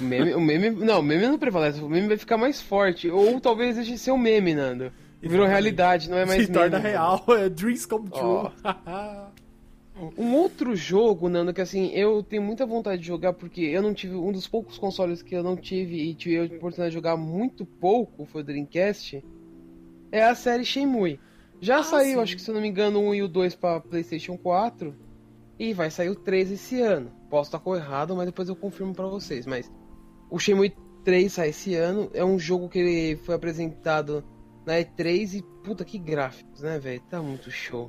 O meme, o meme... Não, o meme não prevalece, o meme vai ficar mais forte, ou talvez deixe de ser um meme, Nando. Virou realidade, não é mais meme. Se torna real, é dreams come true. Oh. Um outro jogo, Nando, que assim, eu tenho muita vontade de jogar, porque eu não tive, um dos poucos consoles que eu não tive e tive a oportunidade de jogar muito pouco, foi o Dreamcast, é a série Shenmue. Já ah, saiu, sim. acho que se eu não me engano, o um e o dois pra PlayStation quatro, e vai sair o três esse ano. Posso estar com errado, mas depois eu confirmo pra vocês, mas o Shenmue três sai esse ano, é um jogo que ele foi apresentado na E três e puta que gráficos, né, velho? Tá muito show.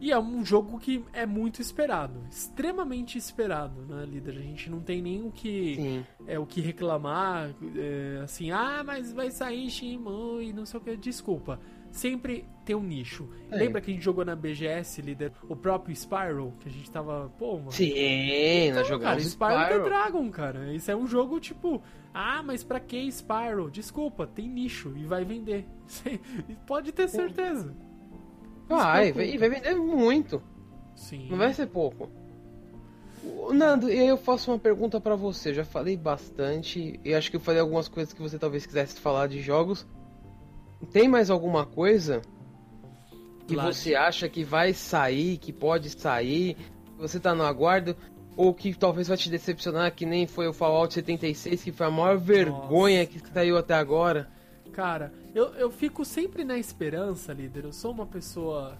E é um jogo que é muito esperado, extremamente esperado, né, líder? A gente não tem nem o que, é, o que reclamar, é, assim, ah, mas vai sair Shenmue e não sei o que, desculpa. Sempre tem um nicho. É. Lembra que a gente jogou na B G S, líder, o próprio Spyro, que a gente tava, pô, mano... Sim, então, nós jogamos Spyro. Spyro The Dragon, cara, isso é um jogo, tipo, ah, mas pra que Spyro? Desculpa, tem nicho e vai vender, pode ter certeza. Vai, e vai, vai vender muito. Sim. Não vai ser pouco. Nando, e aí eu faço uma pergunta pra você. Eu já falei bastante e acho que eu falei algumas coisas que você talvez quisesse falar de jogos. Tem mais alguma coisa que Lá, você acha que vai sair, que pode sair, que você tá no aguardo, ou que talvez vai te decepcionar, que nem foi o Fallout setenta e seis, que foi a maior vergonha Nossa, que cara. saiu até agora? Cara, eu, eu fico sempre na esperança, líder. Eu sou uma pessoa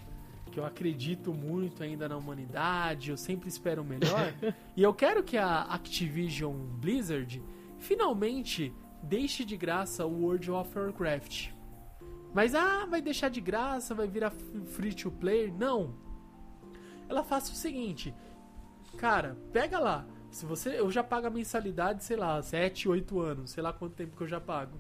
que eu acredito muito ainda na humanidade, eu sempre espero o melhor. E eu quero que a Activision Blizzard finalmente deixe de graça o World of Warcraft. Mas, ah, vai deixar de graça, vai virar free to play? Não. Ela faça o seguinte, cara, pega lá, Se você, eu já pago a mensalidade, sei lá, sete, oito anos, sei lá quanto tempo que eu já pago.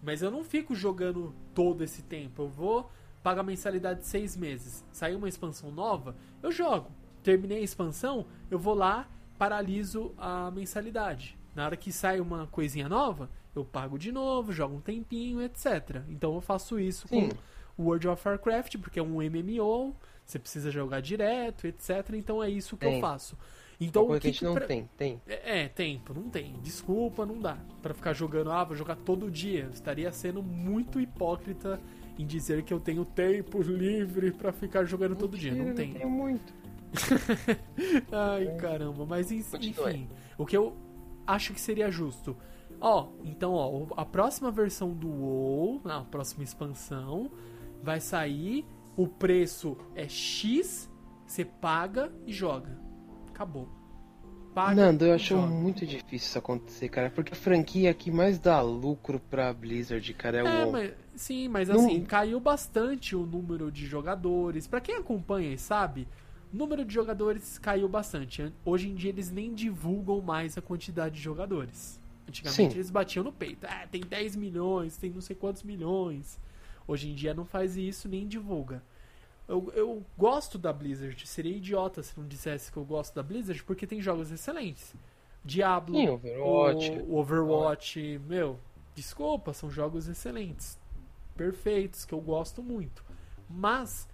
Mas eu não fico jogando todo esse tempo. Eu vou pagar a mensalidade de seis meses. Saiu uma expansão nova, eu jogo. Terminei a expansão, eu vou lá, paraliso a mensalidade. Na hora que sai uma coisinha nova, eu pago de novo, jogo um tempinho, etcétera. Então eu faço isso Sim. com World of Warcraft, porque é um M M O, você precisa jogar direto, etcétera. Então é isso que tem. eu faço. Então o que, que a gente não pra... tem, tem. É, é, tempo, não tem. Desculpa, não dá. Pra ficar jogando, ah, vou jogar todo dia. Eu estaria sendo muito hipócrita em dizer que eu tenho tempo livre pra ficar jogando Mentira, todo dia. Não tem. Eu tenho muito. Ai, caramba. Mas enfim, enfim, o que eu acho que seria justo. Ó, então, ó, a próxima versão do WoW, a próxima expansão, vai sair, o preço é X, você paga e joga. Acabou. Paga, Nando, eu acho joga. muito difícil isso acontecer, cara. Porque a franquia que mais dá lucro pra Blizzard, cara, é, é o WoW. Mas, sim, mas Não... assim, caiu bastante o número de jogadores. Pra quem acompanha e sabe, o número de jogadores caiu bastante. Hoje em dia eles nem divulgam mais a quantidade de jogadores. Antigamente sim. eles batiam no peito. Ah, tem dez milhões, tem não sei quantos milhões. Hoje em dia não faz isso, nem divulga. Eu, eu gosto da Blizzard, seria idiota se não dissesse que eu gosto da Blizzard, porque tem jogos excelentes. Diablo, Sim, Overwatch, o, o Overwatch, meu, desculpa, são jogos excelentes, perfeitos, que eu gosto muito. Mas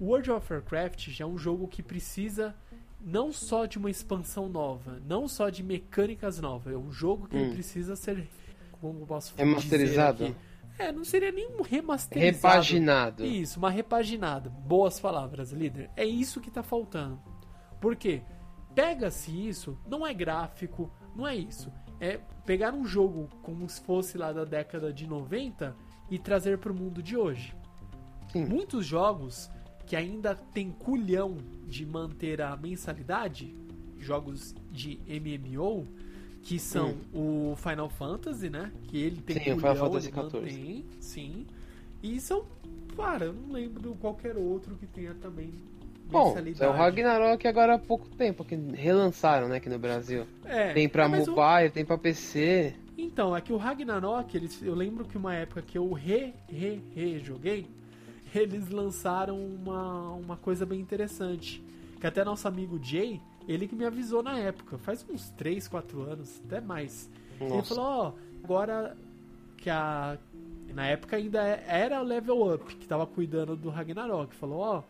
World of Warcraft já é um jogo que precisa não só de uma expansão nova, não só de mecânicas novas, é um jogo que hum. precisa ser, como eu posso dizer, remasterizado. Aqui, É, não seria nem um remasterizado. Repaginado. Isso, uma repaginada. Boas palavras, líder. É isso que tá faltando. Por quê? Pega-se isso, não é gráfico, não é isso. É pegar um jogo como se fosse lá da década de noventa e trazer pro mundo de hoje. Sim. Muitos jogos que ainda tem culhão de manter a mensalidade, jogos de M M O... que são hum. o Final Fantasy, né? Que ele tem sim, o Final Fantasy quatorze. Sim. E são, cara, eu não lembro qualquer outro que tenha também mensalidade. Bom, é o Ragnarok agora há pouco tempo, que relançaram, né, aqui no Brasil. É, tem pra é, mobile, o... tem pra P C. Então, é que o Ragnarok, eles, eu lembro que uma época que eu re, re, re joguei, eles lançaram uma, uma coisa bem interessante. Que até nosso amigo Jay, ele que me avisou na época, faz uns três, quatro anos, até mais. Nossa. Ele falou, ó, agora que a... Na época ainda era a Level Up, que tava cuidando do Ragnarok. Falou, ó,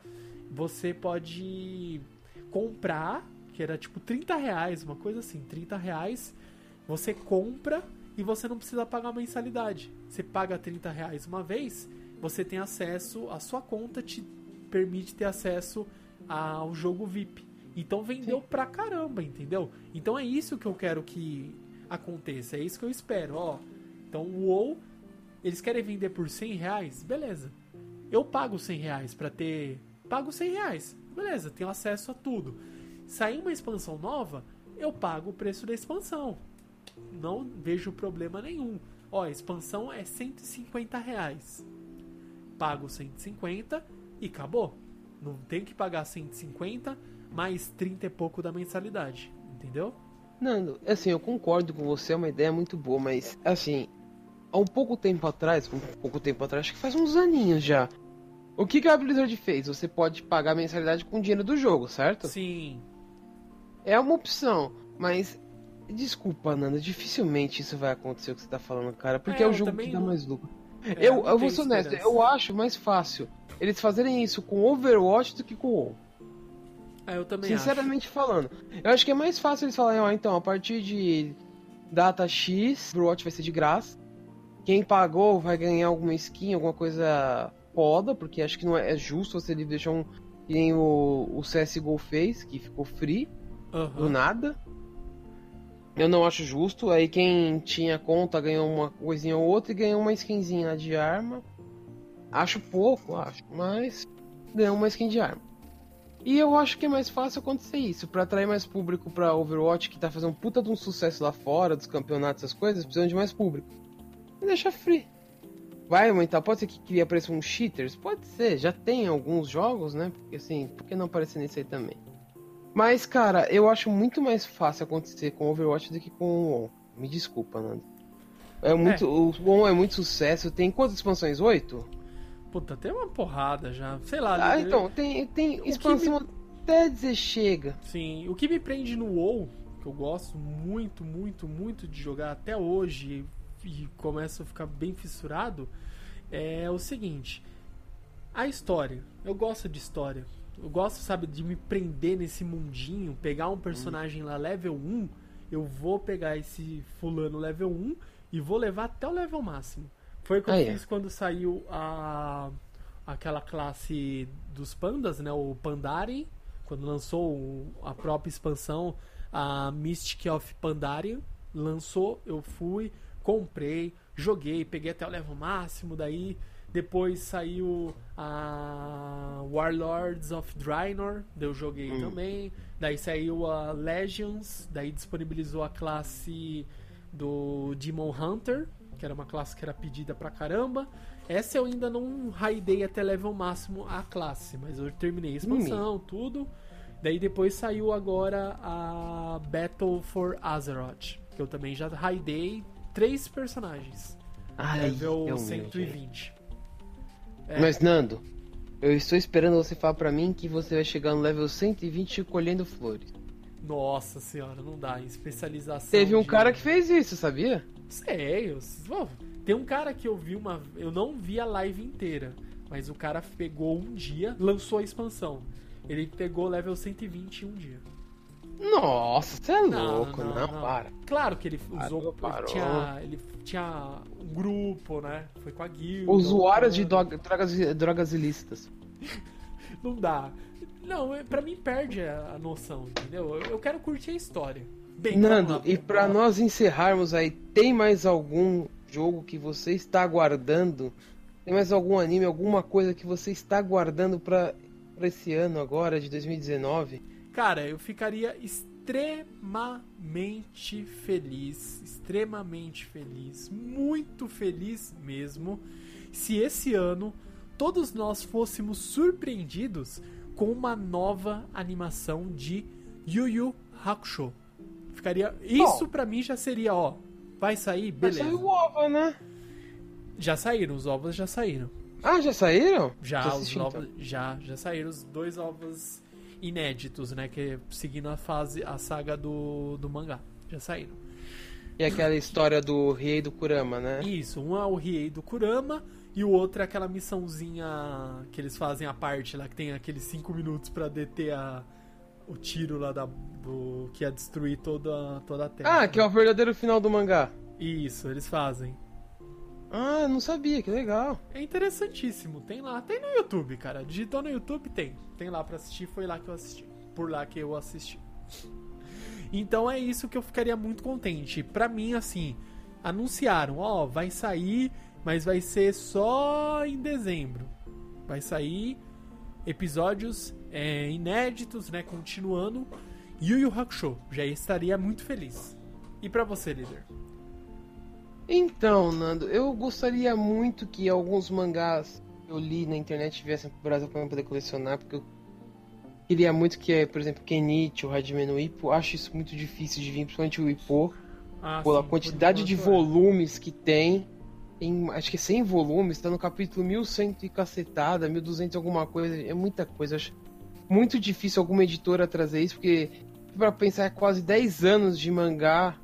você pode comprar, que era tipo trinta reais, uma coisa assim, trinta reais. Você compra e você não precisa pagar mensalidade. Você paga trinta reais uma vez, você tem acesso, a sua conta te permite ter acesso ao jogo V I P. Então vendeu Sim. pra caramba, entendeu? Então é isso que eu quero que aconteça, é isso que eu espero, ó. Então o WoW, eles querem vender por cem reais, beleza. Eu pago cem reais pra ter... Pago cem reais, beleza, tenho acesso a tudo. Sair uma expansão nova, eu pago o preço da expansão. Não vejo problema nenhum. Ó, a expansão é cento e cinquenta reais. Pago cento e cinquenta e acabou. Não tenho que pagar cento e cinquenta mais trinta e pouco da mensalidade, entendeu? Nando, assim, eu concordo com você, é uma ideia muito boa, mas, assim, há um pouco tempo atrás, um pouco tempo atrás, acho que faz uns aninhos já, o que que a Blizzard fez? Você pode pagar a mensalidade com o dinheiro do jogo, certo? Sim. É uma opção, mas, desculpa, Nando, dificilmente isso vai acontecer o que você tá falando, cara, porque é, é o jogo que dá não... mais lucro. É, eu eu vou ser honesto, eu acho mais fácil eles fazerem isso com Overwatch do que com WoW. Ah, eu também Sinceramente acho. falando, eu acho que é mais fácil eles falarem, ó, então, a partir de data X, o Overwatch vai ser de graça. Quem pagou vai ganhar alguma skin, alguma coisa foda, porque acho que não é justo você deixar um... Que nem o, o C S G O fez, que ficou free, uhum. do nada. Eu não acho justo. Aí quem tinha conta ganhou uma coisinha ou outra e ganhou uma skinzinha de arma. Acho pouco, acho, mas ganhou uma skin de arma. E eu acho que é mais fácil acontecer isso, pra atrair mais público pra Overwatch, que tá fazendo um puta de um sucesso lá fora, dos campeonatos, essas coisas, precisam de mais público. E deixa free. Vai aumentar, pode ser que cria preço uns cheaters? Pode ser, já tem alguns jogos, né? Porque assim, por que não aparecer nesse aí também? Mas, cara, eu acho muito mais fácil acontecer com Overwatch do que com o WoW. Me desculpa, Nando. É muito, é. O WoW é muito sucesso. Tem quantas expansões? Oito? Puta, tem uma porrada já. Sei lá. Ah, eu... então, tem, tem expansão me... até dizer chega. Sim, o que me prende no WoW, que eu gosto muito, muito, muito de jogar até hoje e começo a ficar bem fissurado, é o seguinte... A história. Eu gosto de história. Eu gosto, sabe, de me prender nesse mundinho, pegar um personagem lá level um, eu vou pegar esse fulano level um e vou levar até o level máximo. Foi o que eu ah, fiz é. quando saiu a aquela classe dos pandas, né, o Pandaren, quando lançou a própria expansão, a Mystic of Pandaren, lançou, eu fui, comprei, joguei, peguei até o level máximo, daí... Depois saiu a Warlords of Draenor, eu joguei hum. também. Daí saiu a Legions, daí disponibilizou a classe do Demon Hunter, que era uma classe que era pedida pra caramba. Essa eu ainda não raidei até level máximo a classe, mas eu terminei a expansão, hum. tudo. Daí depois saiu agora a Battle for Azeroth, que eu também já raidei três personagens. Ai, level cento e vinte. É. Mas, Nando, eu estou esperando você falar pra mim que você vai chegar no level cento e vinte colhendo flores. Nossa senhora, não dá. Em especialização... Teve um de... cara que fez isso, sabia? Sei, eu... tem um cara que eu vi uma... Eu não vi a live inteira, mas o cara pegou um dia, lançou a expansão. Ele pegou level cento e vinte em um dia. Nossa, você é louco, não, não, não, não. para. Claro que ele usou, parou, ele, tinha, ele tinha um grupo, né? Foi com a guilda. Usuários de drogas, drogas ilícitas. Não dá. Não, pra mim perde a noção, entendeu? Eu, eu quero curtir a história. Bem, Nando, pra e pra nós encerrarmos aí, tem mais algum jogo que você está aguardando? Tem mais algum anime, alguma coisa que você está aguardando pra, pra esse ano agora, de dois mil e dezenove? Cara, eu ficaria extremamente feliz, extremamente feliz, muito feliz mesmo, se esse ano todos nós fôssemos surpreendidos com uma nova animação de Yu Yu Hakusho. Ficaria... Isso pra mim já seria, ó, vai sair, beleza. Já saiu o OVA, né? Já saíram, os OVAs já saíram. Ah, já saíram? Já, já os OVAs, então. já, já saíram os dois OVAs... inéditos, né, que é seguindo a fase, a saga do, do mangá, já saíram. E aquela história do Riei do Kurama, né? Isso, um é o Riei do Kurama e o outro é aquela missãozinha que eles fazem a parte lá, que tem aqueles cinco minutos pra deter a, o tiro lá da, do, que ia destruir toda, toda a terra. Ah, né? Que é o verdadeiro final do mangá. Isso, eles fazem. Ah, não sabia, que legal. É interessantíssimo, tem lá, tem no YouTube, cara. Digitou no YouTube, tem. Tem lá pra assistir, foi lá que eu assisti. Por lá que eu assisti. Então é isso que eu ficaria muito contente. Pra mim, assim, anunciaram, ó, vai sair, mas vai ser só em dezembro. Vai sair episódios é, inéditos, né, continuando. Yu Yu Hakusho, já estaria muito feliz. E pra você, líder? Então, Nando, eu gostaria muito que alguns mangás que eu li na internet viessem pro Brasil pra eu poder colecionar, porque eu queria muito que, por exemplo, Kenichi, o Hajime no Ippo, acho isso muito difícil de vir, principalmente o Ippo, ah, pela sim, quantidade de volumes é. que tem, em, acho que é cem volumes, tá no capítulo mil e cem e cacetada, mil e duzentos alguma coisa, é muita coisa, acho muito difícil alguma editora trazer isso, porque pra pensar é quase dez anos de mangá,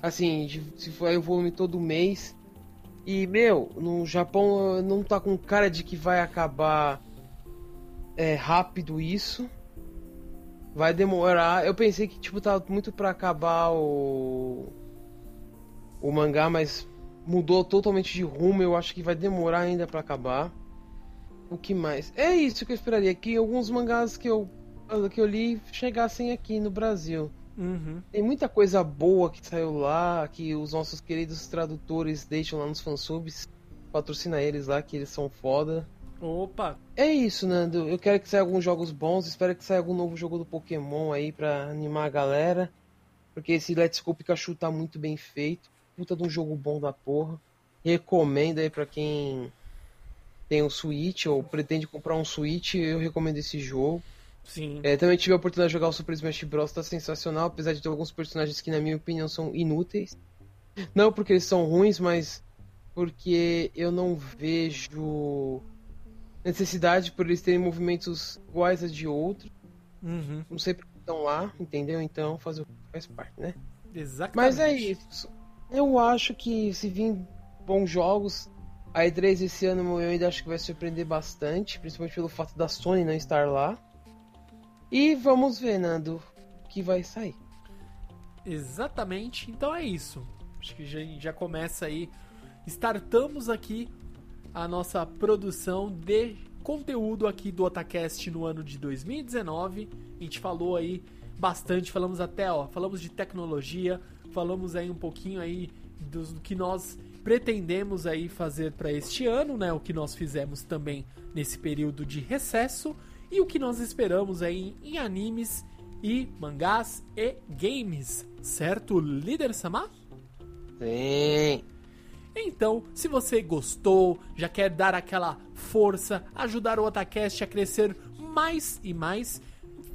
assim, de, se for o volume todo mês. E, meu, no Japão não tá com cara de que vai acabar é, rápido isso. Vai demorar. Eu pensei que, tipo, tava muito pra acabar o... o mangá, mas mudou totalmente de rumo. Eu acho que vai demorar ainda pra acabar. O que mais? É isso que eu esperaria, que alguns mangás que eu, que eu li chegassem aqui no Brasil. Uhum. Tem muita coisa boa que saiu lá, que os nossos queridos tradutores deixam lá nos fansubs. Patrocina eles lá, que eles são foda. Opa! É isso, Nando. Eu quero que saia alguns jogos bons. Espero que saia algum novo jogo do Pokémon aí pra animar a galera. Porque esse Let's Go Pikachu tá muito bem feito. Puta de um jogo bom da porra. Recomendo aí pra quem tem um Switch ou pretende comprar um Switch. Eu recomendo esse jogo. Sim. É, também tive a oportunidade de jogar o Super Smash Bros. Tá sensacional, apesar de ter alguns personagens que, na minha opinião, são inúteis. Não porque eles são ruins, mas porque eu não vejo necessidade por eles terem movimentos iguais a de outros. Uhum. Não sei porque estão lá, entendeu? Então faz, faz parte, né? Exatamente. Mas é isso. Eu acho que se vir bons jogos, a E três esse ano eu ainda acho que vai surpreender bastante, principalmente pelo fato da Sony não estar lá. E vamos ver, Nando, o que vai sair. Exatamente, então é isso. Acho que já, já começa aí. Startamos aqui a nossa produção de conteúdo aqui do OtaCast no ano de dois mil e dezenove. A gente falou aí bastante, falamos até, ó, falamos de tecnologia, falamos aí um pouquinho aí do, do que nós pretendemos aí fazer para este ano, né? O que nós fizemos também nesse período de recesso e o que nós esperamos aí em animes e mangás e games, certo, Líder Samar? Sim. Então, se você gostou, já quer dar aquela força, ajudar o OtaCast a crescer mais e mais,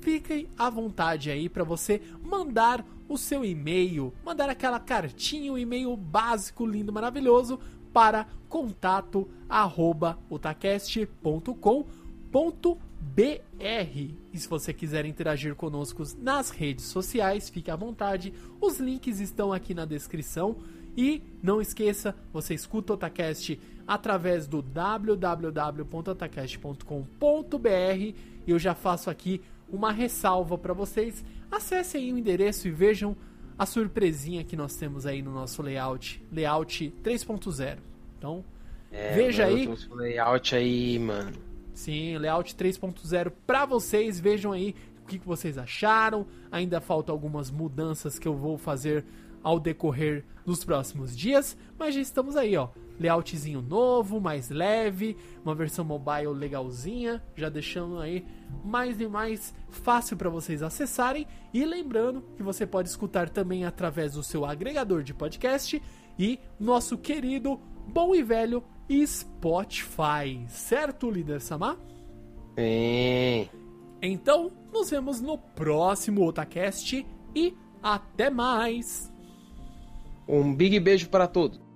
fiquem à vontade aí para você mandar o seu e-mail, mandar aquela cartinha, um e-mail básico, lindo, maravilhoso, para contato arroba otacast ponto com ponto br. E se você quiser interagir conosco nas redes sociais, fique à vontade, os links estão aqui na descrição. E não esqueça, você escuta o OtaCast através do w w w ponto otacast ponto com ponto br. E eu já faço aqui uma ressalva para vocês. Acessem aí o endereço e vejam a surpresinha que nós temos aí no nosso layout, layout três ponto zero. Então, é, veja mano, aí. O layout aí, mano. Sim, layout três ponto zero para vocês, vejam aí o que vocês acharam. Ainda faltam algumas mudanças que eu vou fazer ao decorrer dos próximos dias, mas já estamos aí, ó, layoutzinho novo, mais leve, uma versão mobile legalzinha, já deixando aí mais e mais fácil para vocês acessarem, e lembrando que você pode escutar também através do seu agregador de podcast e nosso querido, bom e velho Spotify, certo, Líder Samar? Sim. Então, nos vemos no próximo OtaCast e até mais! Um big beijo para todos.